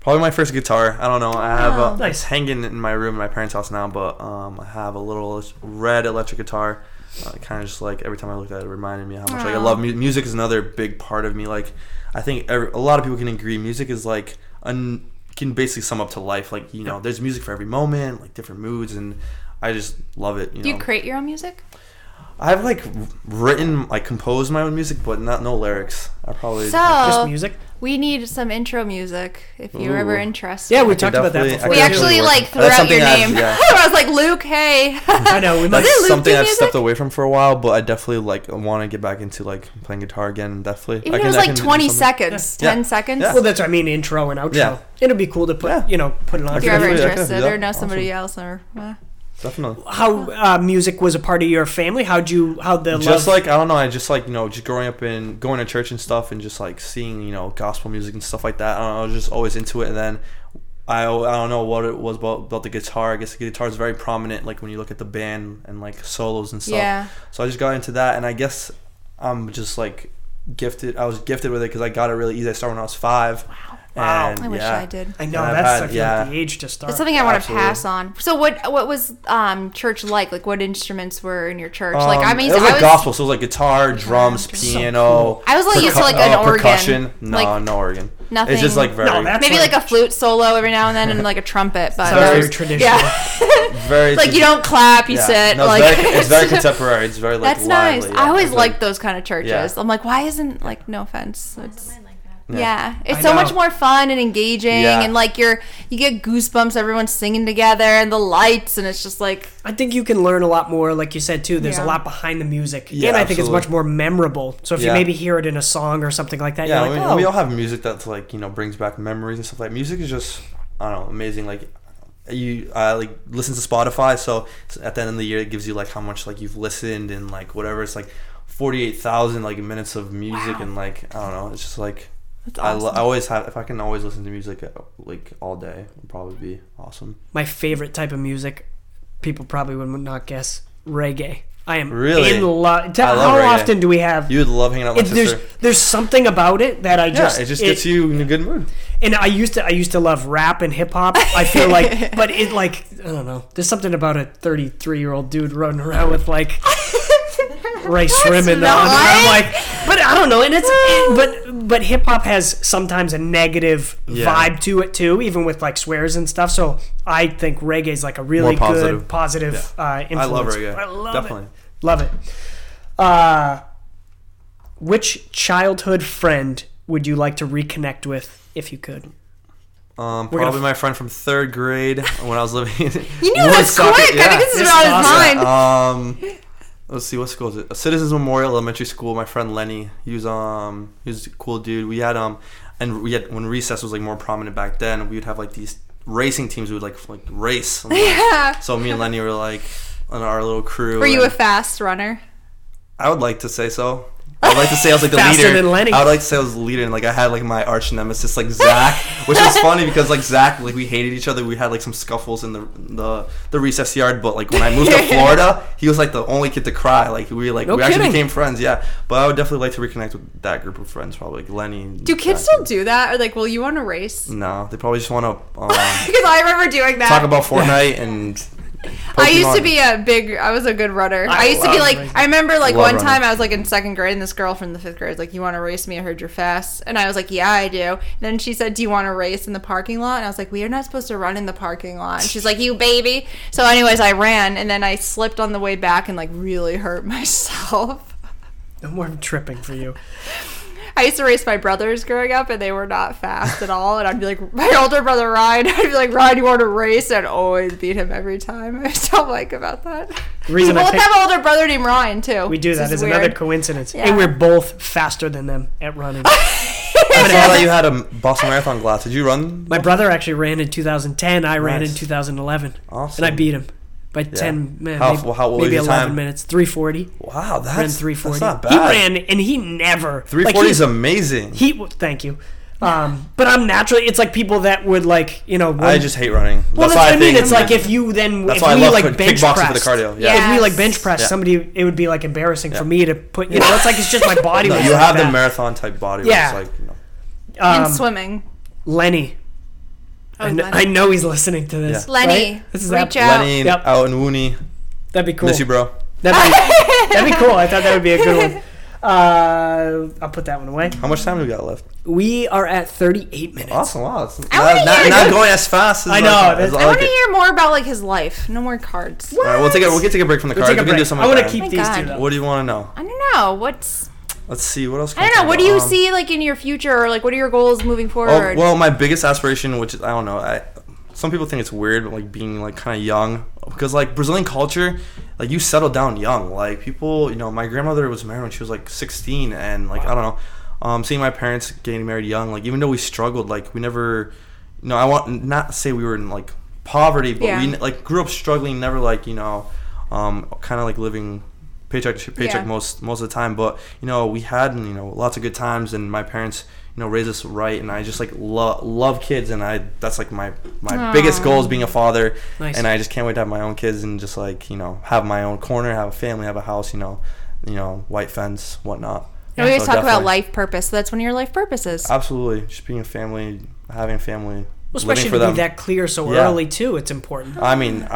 Probably my first guitar. I don't know. I have it's hanging in my room in my parents' house now, but I have a little red electric guitar. Kind of just like every time I looked at it, it reminded me how much like I love music. Is another big part of me. Like I think a lot of people can agree, music is like can basically sum up to life. Like, you know, there's music for every moment, like different moods, and I just love it. You know? Do you create your own music? I've like written, like composed my own music, but no lyrics. I probably just music. We need some intro music if you're ever interested. Yeah, we talked about that before. We actually like threw out your name. I was like, Luke, hey. I know. We like something I've stepped away from for a while, but I definitely like want to get back into like playing guitar again. Definitely. Even if it was like 20 seconds, 10 seconds. Well, that's what I mean, intro and outro. It'll be cool to put it on. If you're ever interested or know somebody else or Definitely. How music was a part of your family? Just growing up and going to church and stuff, and just like seeing, you know, gospel music and stuff like that. I don't know, I was just always into it. And then I don't know what it was about the guitar. I guess the guitar is very prominent, like when you look at the band and like solos and stuff. Yeah. So I just got into that, and I guess I'm just like gifted. I was gifted with it because I got it really easy. I started when I was 5. Wow. Wow. And I wish I did. I know, that's the age to start. It's something I want to pass on. So what was church like? Like, what instruments were in your church? It was gospel, so it was like guitar, drums, piano. So cool. I was like used to like an organ. Percussion. No, like, no organ. Nothing. It's just like very... No, maybe like a flute solo every now and then and like a trumpet. But very traditional. Yeah. Very like you don't clap, you sit. No, like, it's very contemporary. It's very like that's lively. Nice. I always liked those kind of churches. I'm like, why isn't like, no offense. Yeah, it's so much more fun and engaging, and like you get goosebumps. Everyone's singing together, and the lights, and it's just like. I think you can learn a lot more, like you said too. There's a lot behind the music, and I think it's much more memorable. So if you maybe hear it in a song or something like that, you're like, we all have music that's like, you know, brings back memories and stuff. Like music is just, I don't know, amazing. Like. I like listen to Spotify, so at the end of the year it gives you like how much like you've listened and like whatever. It's like 48,000 like minutes of music, and like I don't know, it's just like. Awesome. I always have, if I can always listen to music like all day, it would probably be awesome. My favorite type of music, people probably would not guess, reggae. I am really in love. How reggae. Often do we have? You would love hanging out with my sister. There's something about it that I just it gets you in a good mood. And I used to love rap and hip hop. I feel like, but it like I don't know. There's something about a 33-year-old dude running around with like. Rice rim and I'm like, but I don't know, and it's but hip hop has sometimes a negative vibe to it too, even with like swears and stuff. So I think reggae is like a really good positive influence. I love reggae. I love definitely. Love it. Which childhood friend would you like to reconnect with if you could? Probably my friend from 3rd grade when I was living in you knew that's quick. Yeah. I think this is about his mind. Let's see, what school is it? Citizens Memorial Elementary School. My friend Lenny, he was a cool dude. We had when recess was like more prominent back then. We would have like these racing teams. We would like race. So me and Lenny were like on our little crew. Were you a fast runner? I would like to say so. I'd like to say I was like the faster leader. Than Lenny. I would like to say I was the leader, and like I had like my arch nemesis like Zach, which was funny because like Zach, like we hated each other. We had like some scuffles in the recess yard. But like when I moved to Florida, he was like the only kid to cry. Like we actually became friends. Yeah, but I would definitely like to reconnect with that group of friends. Probably like Lenny. Do kids still do that? Or like, will you want to race? No, they probably just want to. Because I remember doing that. Talk about Fortnite and. Pokemon. I was a good runner. I used to be like, I remember like one time running. I was like in 2nd grade and this girl from the 5th grade was like, you want to race me? I heard you're fast. And I was like, yeah, I do. And then she said, do you want to race in the parking lot? And I was like, we are not supposed to run in the parking lot. And she's like, you baby. So anyways, I ran and then I slipped on the way back and like really hurt myself. No more tripping for you. I used to race my brothers growing up, and they were not fast at all. And I'd be like, my older brother Ryan. I'd be like, Ryan, you want to race? I'd always beat him every time. I was so like about that. We both have an older brother named Ryan too. We do that as another coincidence, and we're both faster than them at running. I saw that you had a Boston Marathon glass. Did you run? My brother actually ran in 2010. I ran in 2011, awesome. And I beat him. By 10 minutes, maybe 11 time? Minutes, 3:40. Wow, that's not bad. He ran, and he never... 3:40 is amazing. Thank you. But I'm naturally... It's like people that would like, you know... I just hate running. Well, that's what I mean. It's like if you then... That's why I love kickboxing for the cardio. Yeah. Yes. If we like bench press, somebody... It would be like embarrassing for me to put... You know, it's like it's just my body. No, you like have that. The marathon type body. Yeah. It's like, you know. And swimming. Lenny. I know he's listening to this. Yeah. Lenny, right? This is reach out. Lenny, out in Wooney. That'd be cool. Miss you, bro. That'd be cool. I thought that would be a good one. I'll put that one away. How much time do we got left? We are at 38 minutes. Awesome. Wow. Not going as fast as I know. I want to hear more about like his life. No more cards. What? All right, we'll take a break from the cards. We'll can do something. I want to keep these two though. What do you want to know? I don't know. Let's see, what else? I don't know. What do you see like in your future, or like what are your goals moving forward? Well, my biggest aspiration, which is, I don't know, some people think it's weird, but like being like kind of young, because like Brazilian culture, like you settle down young. Like people, you know, my grandmother was married when she was like 16, and like I don't know, seeing my parents getting married young, like even though we struggled, like we never, you know, I want not say we were in like poverty, but we like grew up struggling, never like, you know, kind of like living paycheck to paycheck most of the time. But you know, we had, you know, lots of good times, and my parents, you know, raised us right, and I just like love kids, and I that's like my biggest goal is being a father. Nice. And I just can't wait to have my own kids and just like, you know, have my own corner, have a family, have a house, you know, white fence, whatnot. And we always talk about life purpose. So that's one of your life purposes. Absolutely, just being a family, having a family. Well, especially to be that clear so early too, it's important. I mean,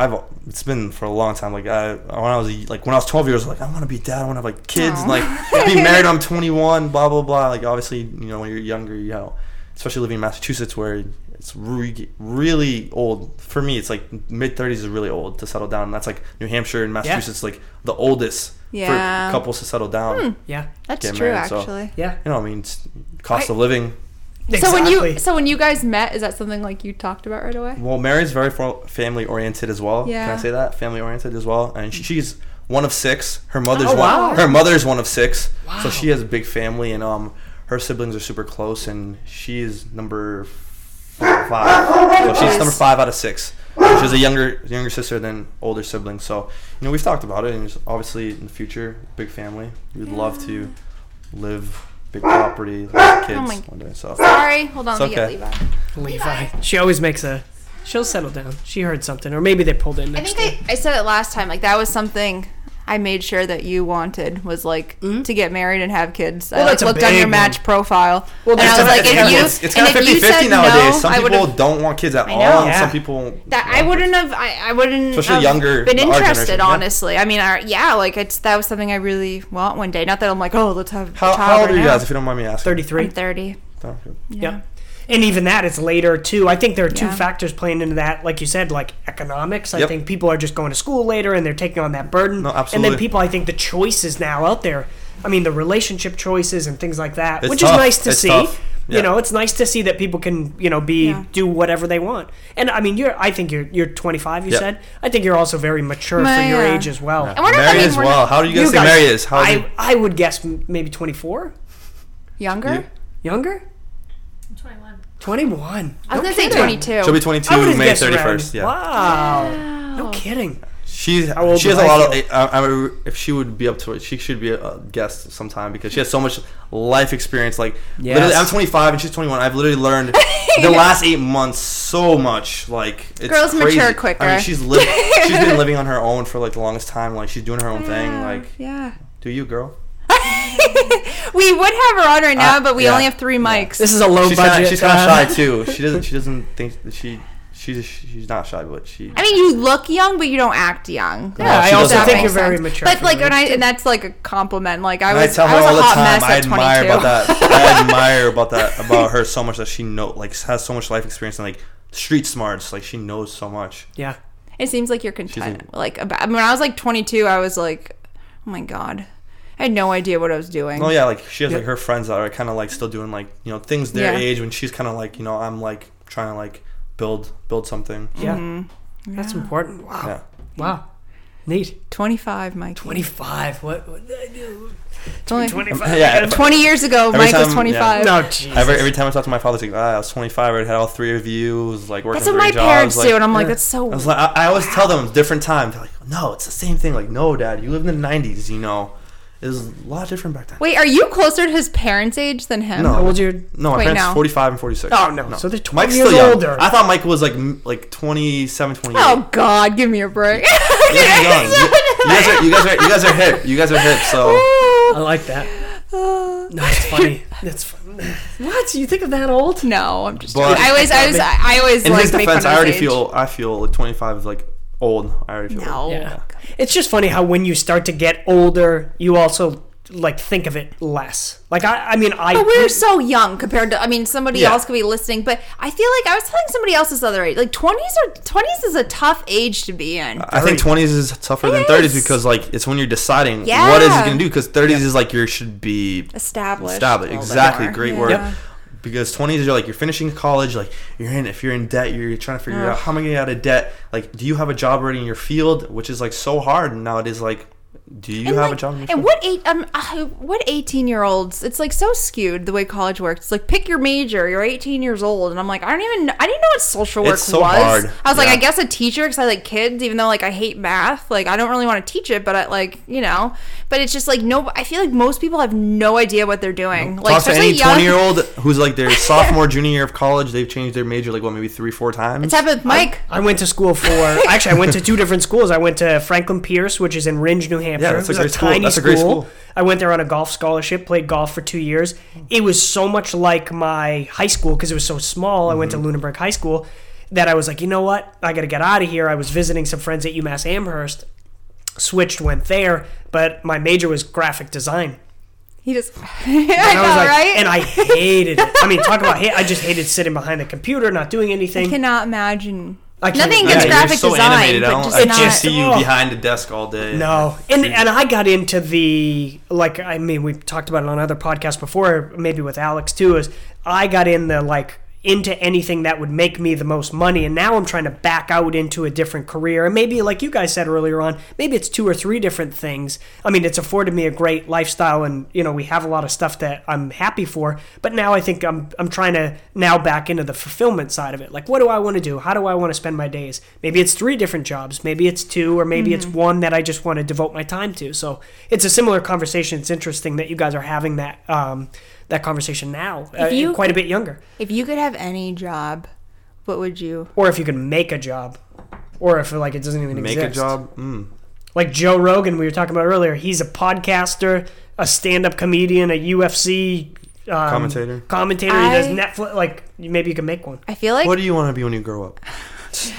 it's been for a long time. Like when I was 12 years, I want to be dad. I want to have like kids, and, like be married. I'm 21. Blah blah blah. Like obviously, you know, when you're younger, you know, especially living in Massachusetts where it's really old. For me, it's like mid 30s is really old to settle down. And that's like New Hampshire and Massachusetts, like the oldest for couples to settle down. Yeah, that's true married, actually. So, yeah, you know, I mean, it's cost of living. Exactly. So when you guys met, is that something like you talked about right away? Well, Mary's very family oriented as well. Yeah. Can I say that? Family oriented as well, and she's one of six. Her mother's her mother's one of six, so she has a big family, and her siblings are super close, and she is number five. So she's number five out of six. She has a younger sister than older siblings. So you know, we've talked about it, and obviously in the future, big family. We'd love to live. Big property, like kids one day. So. Sorry, hold on. It's okay. Levi. She always makes she'll settle down. She heard something, or maybe they pulled in next I think I said it last time. Like, that was something I made sure that you wanted was, like, to get married and have kids. Well, I like, looked on your match profile. Well, and I was like, if you, it's kind of 50-50 nowadays. No, some people don't want kids at all. Yeah. Some people... I wouldn't have been interested, honestly. Yeah. I mean, that was something I really want one day. Not that I'm like, oh, let's have a child. How old are you guys, if you don't mind me asking? 33. I'm 30. Yeah. And even that, it's later, too. I think there are two factors playing into that. Like you said, like economics. I think people are just going to school later, and they're taking on that burden. No, absolutely. And then people, I think the choices now out there, I mean, the relationship choices and things like that, it's which tough. Is nice to it's see. Tough. Yeah. You know, it's nice to see that people can, you know, do whatever they want. And I mean, I think you're 25. You said. I think you're also very mature for your age as well. Yeah. Mary as well. How do you guys think Mary is? I would guess maybe 24. Younger. 21. I was going to say 22. She'll be 22 May 31st. Yeah. Wow. No kidding. She has a lot of... if she would be up to it, she should be a guest sometime because she has so much life experience. Like, literally, I'm 25 and she's 21. I've literally learned the last 8 months so much. Like, it's girls crazy. Mature quicker. I mean, she's been living on her own for, like, the longest time. Like, she's doing her own thing. Like, do you, girl? We would have her on right now, but we only have 3 mics. This is a low budget. She's kind of shy too. She doesn't think that she's not shy, but she. I mean, you look young, but you don't act young. Yeah, I also think you're very mature. But like, and that's like a compliment. Like I was a hot mess at 22. I admire about her so much that she has so much life experience and like street smarts. Like she knows so much. Yeah, it seems like you're content. Like when I was like 22, I was like, oh my god. I had no idea what I was doing. Oh, yeah, like, she has, like, her friends that are kind of, like, still doing, like, you know, things their age when she's kind of, like, you know, I'm, like, trying to, like, build something. Yeah. Mm-hmm. That's important. Wow. Yeah. Wow. Neat. 25, Mike. 25. What did I do? 25. Yeah, 20 years ago, Mike was 25. Yeah. No, Jesus. Every time I talk to my father, it's like, I was 25. I had all 3 of you. It was, like, working 3 jobs. That's what my parents do, and I'm like, that's so weird. I was like, I always tell them different times. They're like, no, it's the same thing. Like, no, Dad, you live in the 90s, you know. It was a lot different back then. Wait, are you closer to his parents' age than him? No, how old my parents are 45 and 46. Oh, no. So they're 20 Mike's years still older. I thought Mike was like 27, 28. Oh, God, give me a break. You guys are hip. You guys are hip, so. I like that. No, it's funny. That's funny. What? You think I'm that old? No, I'm just joking. I always in like his defense, I feel like 25 is like old. I already feel old. Yeah. It's just funny how when you start to get older, you also like think of it less. Like I mean but we're so young compared to. I mean, somebody else could be listening, but I feel like I was telling somebody else this other age. Like 20s is a tough age to be in. I think 20s is tougher than 30s because like it's when you're deciding what is it going to do. Because 30s is like you should be established. Exactly. Great word. Yeah. Because 20s, you're like, you're finishing college, like, if you're in debt, you're trying to figure out how am I going to get out of debt? Like, do you have a job already in your field? Which is, like, so hard nowadays, like, Do you have a job? In your and what 18-year-olds? It's like so skewed the way college works. It's like pick your major. You're 18 years old, and I'm like, I didn't know what social work was. Hard. I was like, I guess a teacher because I like kids, even though like I hate math. Like I don't really want to teach it, but I like you know. But it's just like no. I feel like most people have no idea what they're doing. No. Like talk to any 20-year-old who's like their sophomore, junior year of college. They've changed their major like what maybe 3-4 times. It's happened with Mike. I went to school for actually I went to two different schools. I went to Franklin Pierce, which is in Ringe, New Hampshire. Yeah, that's a great school. I went there on a golf scholarship, played golf for 2 years. It was so much like my high school because it was so small. Mm-hmm. I went to Lunenburg High School that I was like, you know what? I got to get out of here. I was visiting some friends at UMass Amherst, switched, went there, but my major was graphic design. He just, right? And I hated it. I mean, talk about hate. I just hated sitting behind the computer, not doing anything. I cannot imagine. Nothing against graphic design. I can't see you behind a desk all day. No. And I got into the, like, I mean, we've talked about it on other podcasts before, maybe with Alex too, is I got in the, like, into anything that would make me the most money. And now I'm trying to back out into a different career. And maybe, like you guys said earlier on, maybe it's 2 or 3 different things. I mean, it's afforded me a great lifestyle and, you know, we have a lot of stuff that I'm happy for. But now I think I'm trying to now back into the fulfillment side of it. Like, what do I want to do? How do I want to spend my days? Maybe it's 3 different jobs. Maybe it's 2 or maybe it's 1 that I just want to devote my time to. So it's a similar conversation. It's interesting that you guys are having that conversation now, quite a bit younger. If you could have any job, what would you? Or if you could make a job, or if like it doesn't even exist. Make a job. Like Joe Rogan, we were talking about earlier. He's a podcaster, a stand-up comedian, a UFC commentator. He does Netflix. Like maybe you can make one. I feel like. What do you want to be when you grow up? Did you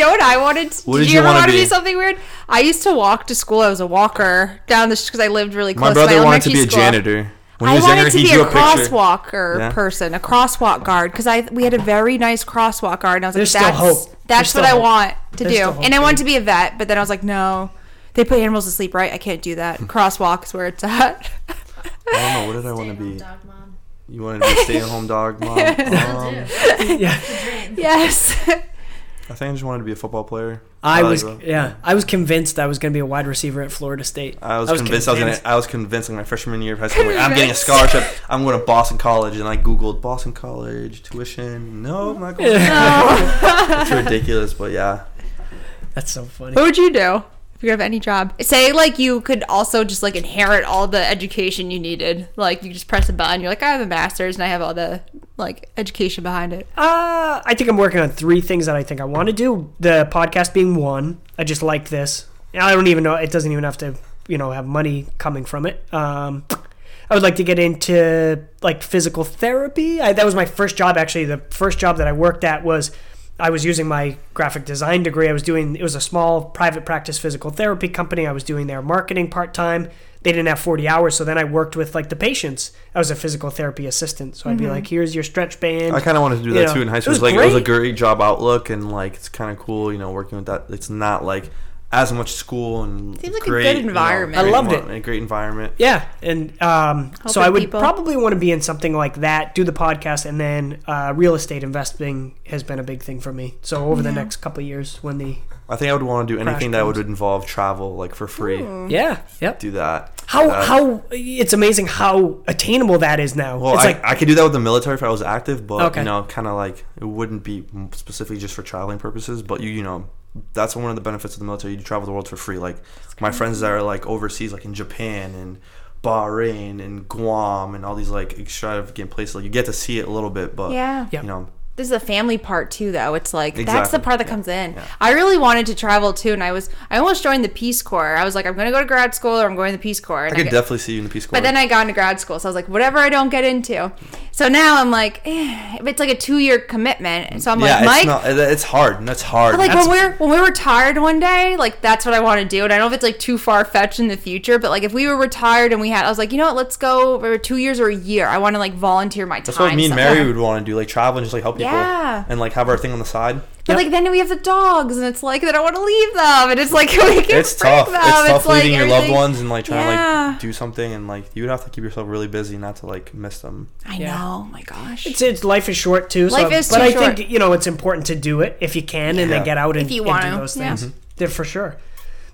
ever want to do something weird? I used to walk to school. I was a walker down the street because I lived really close. My brother wanted to be a janitor. I wanted to be a crosswalker person, a crosswalk guard, because we had a very nice crosswalk guard, and I was like, that's what I want to do. And I wanted to be a vet, but then I was like, no, they put animals to sleep, right? I can't do that. Crosswalk is where it's at. I don't know. What did I want to be? Dog mom. You wanted to be a stay-at-home dog mom? Yeah. Yes. I think I just wanted to be a football player. I was convinced I was going to be a wide receiver at Florida State. I was convinced in my freshman year of high school. I'm getting a scholarship. I'm going to Boston College, and I Googled Boston College tuition. No, I'm not going. It's ridiculous, but yeah. That's so funny. What would you do if you have any job? Say like you could also just like inherit all the education you needed. Like you just press a button. You're like, I have a master's, and I have all the like education behind it. I think I'm working on 3 things that I think I want to do. The podcast being one. I just like this. I don't even know. It doesn't even have to, you know, have money coming from it. I would like to get into like physical therapy. That was my first job. Actually, the first job that I worked at was I was using my graphic design degree. It was a small private practice physical therapy company. I was doing their marketing part time. They didn't have 40 hours, so then I worked with, like, the patients. I was a physical therapy assistant, so I'd be like, here's your stretch band. I kind of wanted to do that, too, in high school. It was a great job outlook, and, like, it's kind of cool, you know, working with that. It's not, like, as much school and seems like great, a good environment. You know, I loved it. A great environment. Yeah, and so I would probably want to be in something like that, do the podcast, and then real estate investing has been a big thing for me. So over the next couple of years when the... I think I would want to do anything that would involve travel, like, for free. Mm. Yeah, yep. Do that. How it's amazing how attainable that is now. Well, it's I could do that with the military if I was active, but, you know, kind of like it wouldn't be specifically just for traveling purposes, but, you know, that's one of the benefits of the military. You travel the world for free. Like, my friends that are, like, overseas, like, in Japan and Bahrain and Guam and all these, like, extravagant places, like, you get to see it a little bit, but, you know. This is the family part, too, though. It's like, that's the part that comes in. Yeah. I really wanted to travel, too, and I almost joined the Peace Corps. I was like, I'm going to go to grad school or I'm going to the Peace Corps. And I could definitely see you in the Peace Corps. But then I got into grad school, so I was like, whatever I don't get into. So now I'm like, it's like a 2-year commitment. So I'm like, Mike. It's hard, and that's hard. But like, when we're retired one day, like, that's what I want to do. And I don't know if it's, like, too far-fetched in the future, but, like, if we were retired and I was like, you know what, let's go for 2 years or a year. I want to, like, volunteer my time. That's what me and Mary would want to do, like, travel and just, like, help you. Yeah. And like have our thing on the side. But like then we have the dogs and it's like they don't want to leave them and it's like we can break them. It's tough leaving like your loved ones and like trying to like do something and like you would have to keep yourself really busy not to like miss them. I know, my gosh. It's life is short too. But I think you know it's important to do it if you can and then get out and do those things. Mm-hmm. For sure.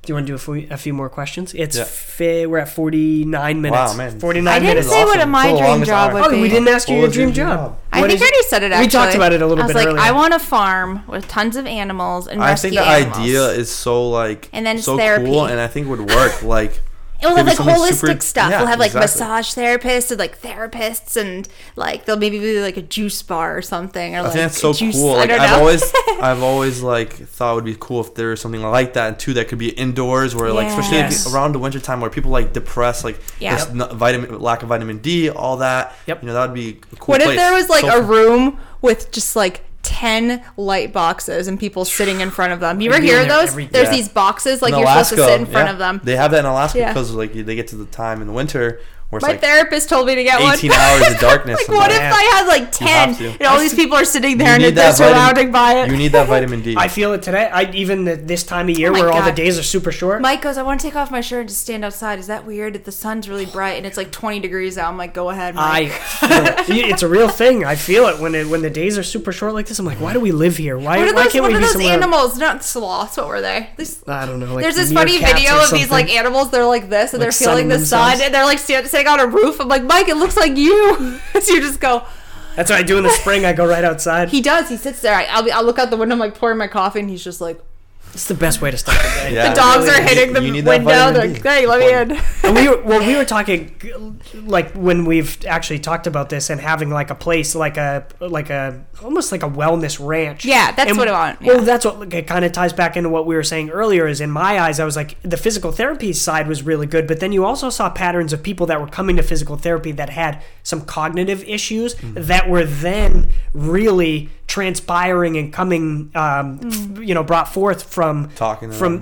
Do you want to do a few more questions? We're at 49 minutes. Wow, man. 49 minutes. I didn't say what my dream job would be. Oh, we didn't ask you your dream job. I think I already said it, actually. We talked about it a little bit earlier. I was like, I want a farm with tons of animals and rescue animals. I think the idea is so, like, and then so cool, and I think would work, like... It'll have, like, holistic stuff. We'll have, like, massage therapists and, like, therapists, and, like, they'll maybe do, like, a juice bar or something. Or, I think that's so cool. Like, I've always, like, thought it would be cool if there was something like that, and too, that could be indoors, where, like, especially around the wintertime where people, like, depressed, like, lack of vitamin D, all that. Yep. You know, that would be a cool place. What if there was, like, a room with just, like, 10 light boxes and people sitting in front of them. You ever hear those? There's these boxes, like, you're supposed to sit in front of them. They have that in Alaska because, like, they get to the time in the winter where it's, my therapist told me to get 18 one. 18 hours of darkness. Like, what if I had, like, 10 and all these people are sitting there and they're surrounded by it? You need that vitamin D. I feel it today. Even this time of year all the days are super short. Mike goes, I want to take off my shirt and just stand outside. Is that weird? The sun's really bright and it's, like, 20 degrees out. I'm like, go ahead, Mike. It's a real thing. I feel it when the days are super short like this. I'm like, why do we live here? Why can't we be somewhere? What are those animals? Not sloths. What were they? I don't know. There's this funny video of these, like, animals. They're like this and they're feeling the sun and they're, like, standing on a roof. I'm like, Mike, it looks like you. So you just go. That's what I do in the spring. I go right outside. He does. He sits there. I'll look out the window. I'm like pouring my coffee, and he's just like. It's the best way to start the day. The dogs are hitting the window. They're like, hey, let me in. And we were talking, like, when we've actually talked about this and having, like, a place, like a almost like a wellness ranch. Yeah, that's what I want. Yeah. Well, that's what, like, it kind of ties back into what we were saying earlier is, in my eyes, I was like, the physical therapy side was really good, but then you also saw patterns of people that were coming to physical therapy that had some cognitive issues that were then really transpiring and coming, brought forth from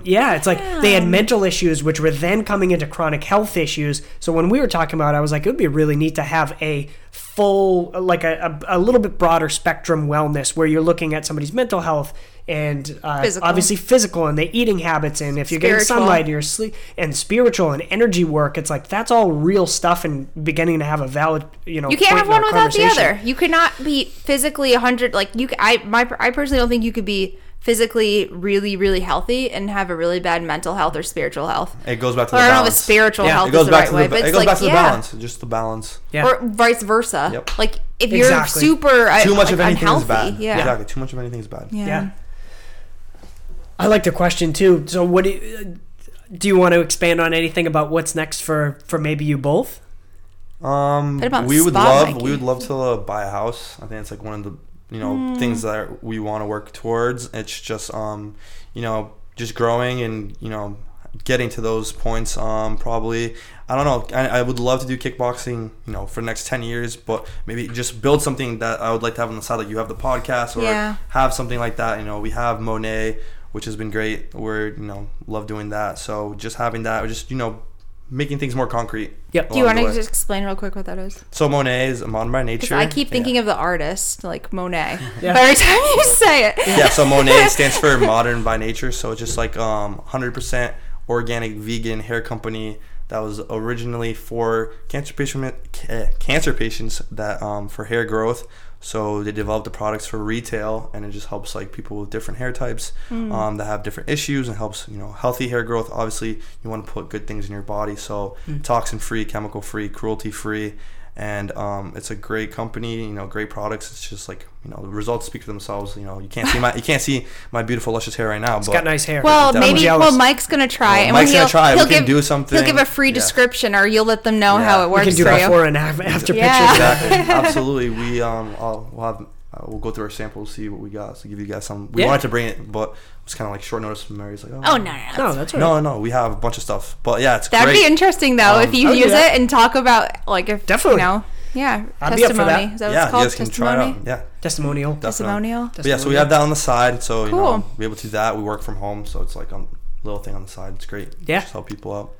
they had mental issues, which were then coming into chronic health issues. So when we were talking about it, I was like, it would be really neat to have a full, like, a little bit broader spectrum wellness where you're looking at somebody's mental health and obviously physical and the eating habits, and if you're getting sunlight, your sleep, and spiritual and energy work. It's like, that's all real stuff and beginning to have a valid, you can't have one without the other. You cannot be physically 100, like, I personally don't think you could be physically really, really healthy and have a really bad mental health or spiritual health. It goes back to the balance. I don't know if spiritual health is the right way, but it goes back to the balance. Just the balance. Yeah. Or vice versa. Yep. Like, if you're super unhealthy. Too much of anything is bad. Yeah. Exactly. Too much of anything is bad. Yeah. I like the question, too. So what do you want to expand on anything about what's next for maybe you both? We would love to buy a house. I think it's, like, one of the things that we want to work towards. It's just, just growing and, getting to those points. Probably, I don't know. I would love to do kickboxing, for the next 10 years, but maybe just build something that I would like to have on the side. Like, you have the podcast or have something like that. We have Monet, which has been great. We're, love doing that. So just having that, or just, making things more concrete. Yep. Do you want to just explain real quick what that is? So Monet is a modern by nature. I keep thinking of the artist, like Monet. Yeah. Every time you say it. Yeah, so Monet stands for modern by nature. So it's just like 100% organic vegan hair company that was originally for cancer patients that for hair growth. So they developed the products for retail, and it just helps, like, people with different hair types that have different issues, and helps, healthy hair growth. Obviously, you want to put good things in your body, so toxin-free, chemical-free, cruelty-free, and it's a great company, great products. It's just like, the results speak for themselves. You can't see my beautiful luscious hair right now. It's got nice hair. Well, maybe Mike's gonna try. Well, and Mike's gonna try. We can do something. He'll give a free description, or you'll let them know how it works. We can do before and after pictures. Exactly. Absolutely. We we'll go through our samples, see what we got, so give you guys some. We wanted to bring it, but it was kind of like short notice from Mary's. Like, no, that's right. No, we have a bunch of stuff, but it's that'd great. That'd be interesting though if you use it and talk about, like, if definitely I'd testimony. Be up for that. Is that what it's called? You guys can testimony? Try it out. Testimonial. Testimonial. But so we have that on the side, so cool. Be able to do that. We work from home, so it's like a little thing on the side. It's great. Yeah, just help people out.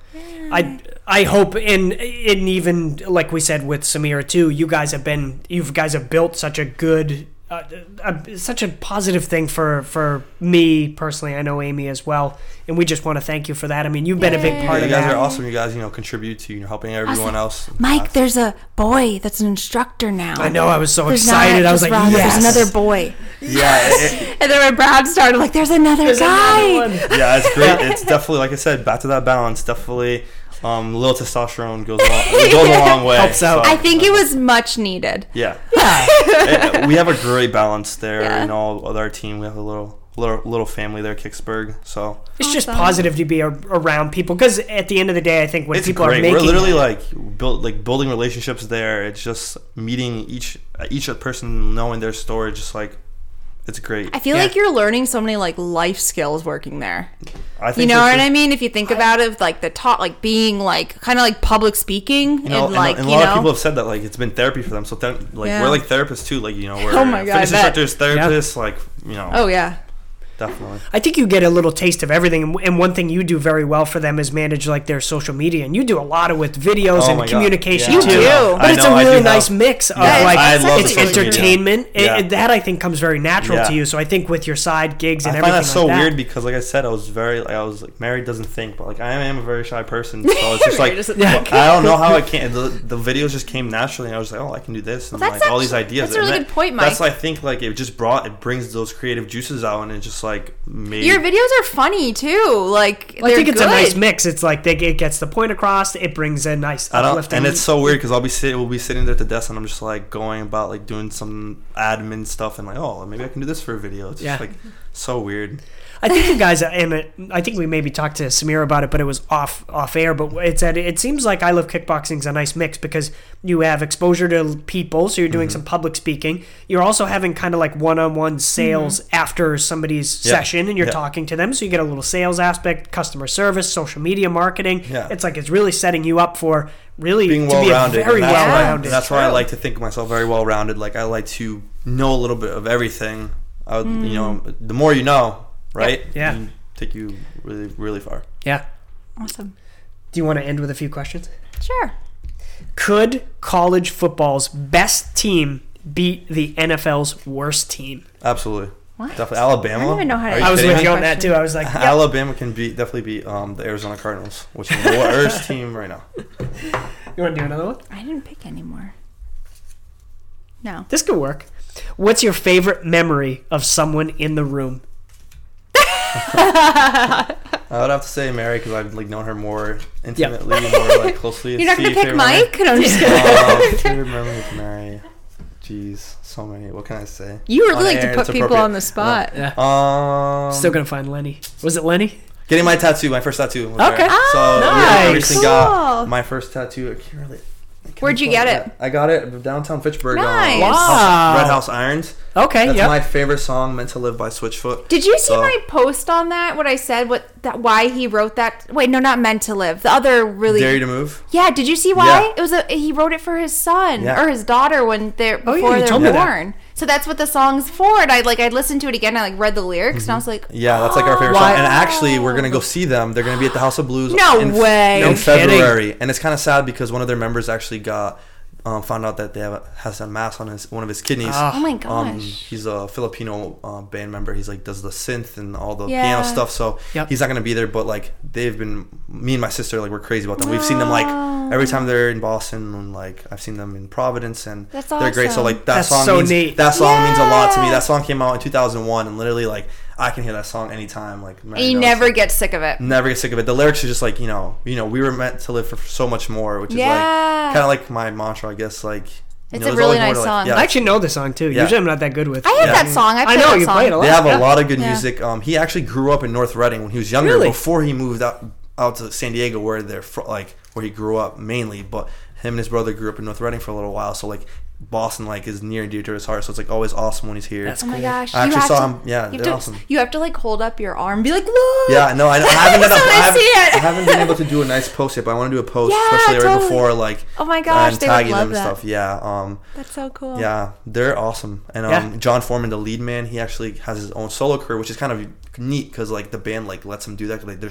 I hope, and even like we said with Samira too, you guys have built such a good such a positive thing for me personally. I know Amy as well, and we just want to thank you for that. I mean, you've been a big part of that. You guys are awesome. You guys, contribute to helping everyone else. Mike, there's a boy that's an instructor now. I know. I was so excited. I was like, yes. There's another boy. Yeah. And then when Brad started, like, there's another guy. Yeah, it's great. It's definitely, like I said, back to that balance. Definitely, a little testosterone goes a long way. Helps out. So, I think it was much needed. Yeah. It, we have a great balance there in all of our team. We have a little family there, Fitchburg. So it's awesome. Just positive to be around people, because at the end of the day, I think when it's people great. Are making, we're literally building relationships there. It's just meeting each person, knowing their story, just like. It's great. I feel like you're learning so many life skills working there. I think what I mean? If you think about it, the taught being kind of public speaking, and a lot of people have said that it's been therapy for them. So we're therapists too. We're fitness instructors, therapists. Oh yeah. Definitely. I think you get a little taste of everything, and one thing you do very well for them is manage their social media, and you do a lot with videos and communication too. You do, but it's a really nice mix of it's entertainment. It, that I think comes very natural to you. So I think with your side gigs and everything, I find that so weird because, like I said, I was Mary doesn't think, but I am a very shy person. So it's just I don't know how I can. The videos just came naturally, and I was I can do this, and all these ideas. That's a really good point, Mike. That's why I think it just brings those creative juices out, and it just made. Your videos are funny too. I think it's good. A nice mix. It's it gets the point across. It brings a nice uplifting. And it's so weird because we'll be sitting there at the desk, and I'm just going about doing some admin stuff, and maybe I can do this for a video. It's just so weird. I think you guys, and I think we maybe talked to Samira about it, but it was off air. But it seems like I Love Kickboxing is a nice mix because you have exposure to people, so you're doing some public speaking. You're also having kind of one-on-one sales after somebody's session, and you're talking to them, so you get a little sales aspect, customer service, social media marketing. Yeah. It's really setting you up for really being well-rounded. Very well-rounded. That's why I like to think of myself very well-rounded. I like to know a little bit of everything. The more you know. Right? Yeah. It'll take you really, really far. Yeah. Awesome. Do you want to end with a few questions? Sure. Could college football's best team beat the NFL's worst team? Absolutely. What? Definitely. Alabama. I don't even know how to. I was with you on that too. I was like, yep. Alabama can definitely beat the Arizona Cardinals, which is the worst team right now. You want to do another one? I didn't pick anymore. No. This could work. What's your favorite memory of someone in the room? I would have to say Mary, because I've known her more intimately, more closely. You're not gonna pick Mike? No, I'm just kidding. Favorite memory with Mary. Jeez, so many. What can I say? You were willing to put people on the spot. Yeah. Still gonna find Lenny. Was it Lenny? Getting my tattoo, my first tattoo. Was okay. Nice. Cool. Got my first tattoo. I can't really. Where'd you get it? I got it downtown Fitchburg. Nice. Wow. Red House Irons. Okay, that's my favorite song, "Meant to Live" by Switchfoot. Did you see my post on that? What I said? Why he wrote that? Wait, no, not "Meant to Live." The other really. "Dare You to Move." Yeah. Did you see why? Yeah. It was he wrote it for his son or his daughter when they were born. So that's what the song's for. And I listened to it again. I read the lyrics and I was like, yeah, that's our favorite song. And actually, we're gonna go see them. They're gonna be at the House of Blues. In February. Kidding. And it's kind of sad because one of their members actually got. Found out that has a mass on one of his kidneys. Oh my gosh! He's a Filipino band member. He's does the synth and all the piano stuff. So he's not gonna be there. But they've been, me and my sister we're crazy about them. We've seen them every time they're in Boston. And, I've seen them in Providence, and that's awesome. They're great. So that song means a lot to me. That song came out in 2001, and literally I can hear that song anytime. You never get sick of it. Never get sick of it. The lyrics are just we were meant to live for so much more, which is kind of my mantra, I guess. It's a really nice song. I actually know the song too. Yeah. Usually I'm not that good with. I have that song. I know you play it a lot. They have a lot of good music. He actually grew up in North Reading when he was younger, before he moved out to San Diego, where they're where he grew up mainly. But him and his brother grew up in North Reading for a little while, so Boston is near and dear to his heart, so it's always awesome when he's here. That's cool. Oh my gosh! I actually saw him. Yeah, they're awesome. You have to hold up your arm, and be look. Yeah, no, I haven't done. I haven't been able to do a nice post yet, but I want to do a post, especially right before. Oh my gosh, they would love that. And stuff. Yeah. That's so cool. Yeah, they're awesome. And John Foreman, the lead man, he actually has his own solo career, which is kind of neat because the band lets him do that. They're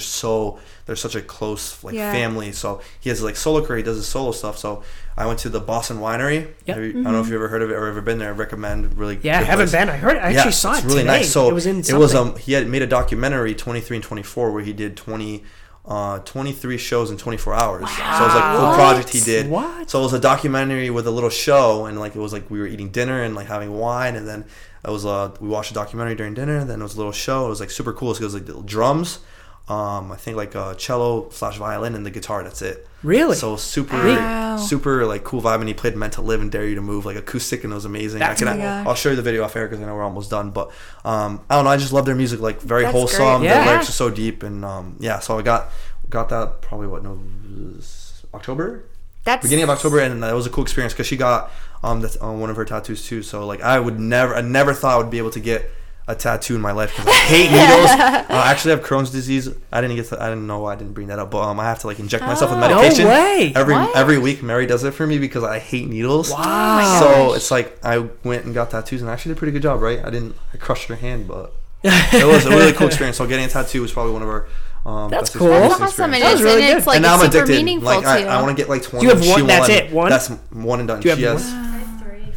such a close family. So he has his solo career. He does his solo stuff. So I went to the Boston Winery. Yep. I don't know if you've ever heard of it or ever been there. I recommend really. Yeah, I haven't been. I heard it. I actually saw it. It's really nice. So it was he had made a documentary 23 and 24 where he did 23 shows in 24 hours. Wow. So it was like a cool project he did. What? So it was a documentary with a little show, and like it was like we were eating dinner and like having wine, and then it was we watched a documentary during dinner, and then it was a little show. It was like super cool. So it was like little drums. I think like cello/violin and the guitar. That's it. Really? So super like cool vibe. And he played "Meant to Live" and "Dare You to Move" like acoustic, and it was amazing. I'll show you the video off air because I know we're almost done. But I don't know. I just love their music. Like very wholesome. Yeah. Their lyrics are so deep, and so I got that probably October. That's beginning of October, and that was a cool experience because she got one of her tattoos too. So like I never thought I would be able to get a tattoo in my life because I hate needles. I actually have Crohn's disease. I didn't know why I didn't bring that up, but I have to like inject myself with medication. No way. Every week Mary does it for me because I hate needles. Wow. So it's like I went and got tattoos, and I actually did a pretty good job, right? I crushed her hand, but it was a really cool experience. So getting a tattoo was probably one of our that's cool. That's awesome. That was really good. It's like, and now I'm addicted. Like I want to get like 20. You have one. That's it. One. That's one and done. She has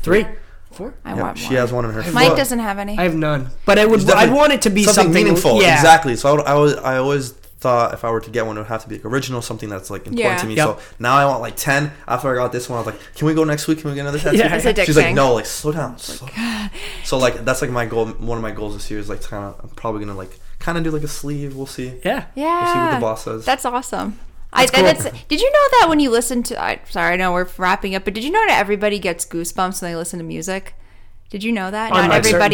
three. Four? I want one. She has one in her. Mike doesn't have any. I have none. But I want it to be something meaningful. Yeah. Exactly. So I always thought if I were to get one, it would have to be like original, something that's like important to me. Yep. So now I want like 10. After I got this one, I was like, "Can we go next week? Can we get another tattoo?" Yeah. She's like, "No, like slow down." So like that's like my goal. One of my goals this year is like kind of. I'm probably gonna like kind of do like a sleeve. We'll see. Yeah. We'll see what the boss says. That's awesome. Did you know that when you listen to... I know we're wrapping up, but did you know that everybody gets goosebumps when they listen to music? Did you know that?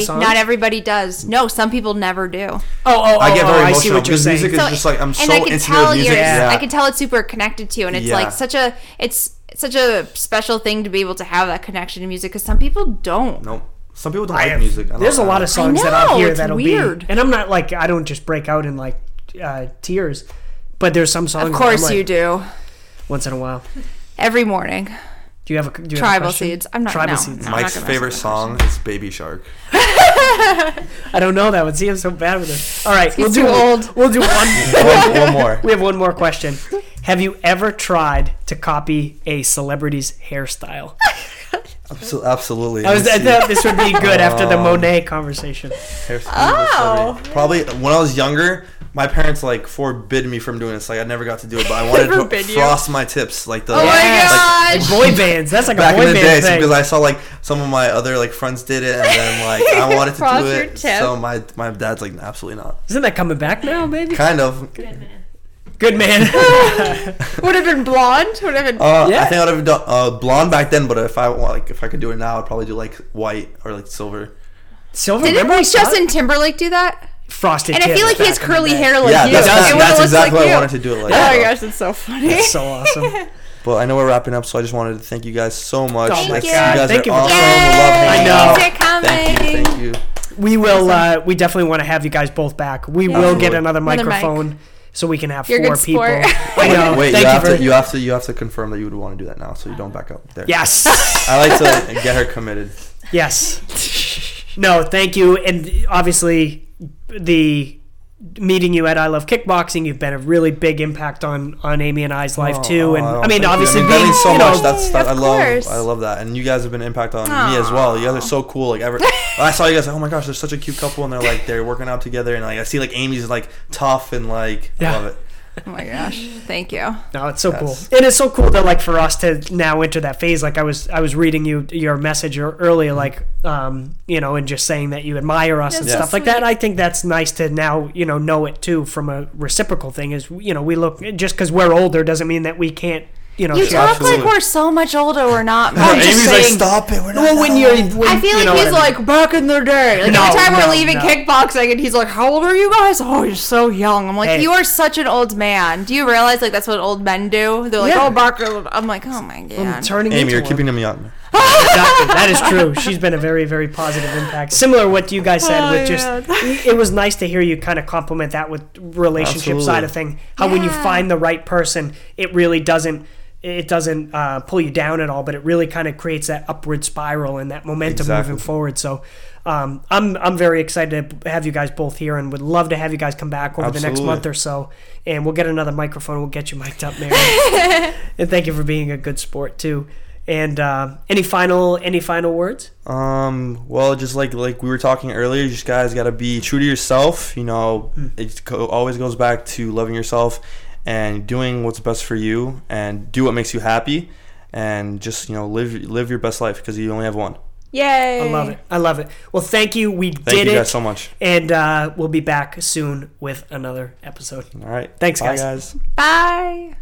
Not everybody does. No, some people never do. Oh, I get very emotional. I see what you're saying. Music is just like, I'm so intimate with music. Yeah. I can tell it's super connected to you, and it's like such a... It's such a special thing to be able to have that connection to music, because some people don't. Nope. Some people don't like music. There's a lot of songs that I'll hear that'll be... And I'm not like... I don't just break out in like tears. But there's some songs. Of course like, you do. Once in a while. Every morning. Do you have a Tribal Seeds? I'm not. Tribal Seeds. No, Mike's favorite song is "Baby Shark." I don't know that one. See, I'm so bad with it. All right, We'll do one. One more. We have one more question. Have you ever tried to copy a celebrity's hairstyle? Absolutely. I thought this would be good after the Monet conversation. Probably when I was younger. My parents like forbid me from doing this. Like I never got to do it, but I wanted to frost my tips, like the my gosh, like boy bands. That's like back a boy in the band day, thing. Because I saw like some of my other like friends did it, and then like I wanted to do it. Tip. So my dad's like, absolutely not. Isn't that coming back now, baby? Kind of. Good man. Would have been blonde. Would have been. I think I would have done blonde back then, but if I could do it now, I'd probably do like white or like silver. Silver. Didn't Justin Timberlake do that? Frosted and I feel like he has curly hair like you. That's exactly what I wanted to do it like. Oh my gosh, that's so funny. That's so awesome. But I know we're wrapping up, so I just wanted to thank you guys so much. You guys are awesome. I know. Thank you. We will. We definitely want to have you guys both back. We will get another microphone. So we can have four people. Wait, you have to confirm that you would want to do that now, so you don't back up there. Yes. I like to get her committed. Yes. No, thank you, and obviously. The meeting you at I Love Kickboxing, you've been a really big impact on Amy and I's life too, and I mean, obviously, that means so much. I love that, and you guys have been an impact on me as well. You guys are so cool. Like I saw you guys, like, oh my gosh, they're such a cute couple, and they're working out together, and like I see like Amy's like tough and like I love it. Oh my gosh, thank you. No, it's so cool. It is so cool that like for us to now enter that phase. Like I was reading your message earlier, like and just saying that you admire us and stuff like that. And I think that's nice to now know it too from a reciprocal thing. Is we look, just because we're older doesn't mean that we can't. You talk absolutely. Like we're so much older. We're not. No, Amy's saying, like, stop it. We're not. Well, I feel like he's like back in the day. Like every time we're leaving kickboxing, and he's like, "How old are you guys? Oh, you're so young." I'm like, "You are such an old man. Do you realize like that's what old men do? They're like, oh, back." I'm like, "Oh my god." I'm turning. Amy, you're keeping him young. Exactly. That is true. She's been a very, very positive impact. Similar to what you guys said, it was nice to hear you kind of compliment that with relationship side of thing. How when you find the right person, it really doesn't. It doesn't pull you down at all, but it really kind of creates that upward spiral and that momentum moving forward. So I'm very excited to have you guys both here, and would love to have you guys come back over the next month or so, and we'll get another microphone. We'll get you mic'd up, Mary. And thank you for being a good sport too. And any final words? Well, just like we were talking earlier, you just guys got to be true to yourself. You know, it always goes back to loving yourself and doing what's best for you and do what makes you happy and just, you know, live your best life because you only have one. Yay. I love it. Well, thank you. Thank you guys so much. And we'll be back soon with another episode. All right. Thanks, guys. Bye.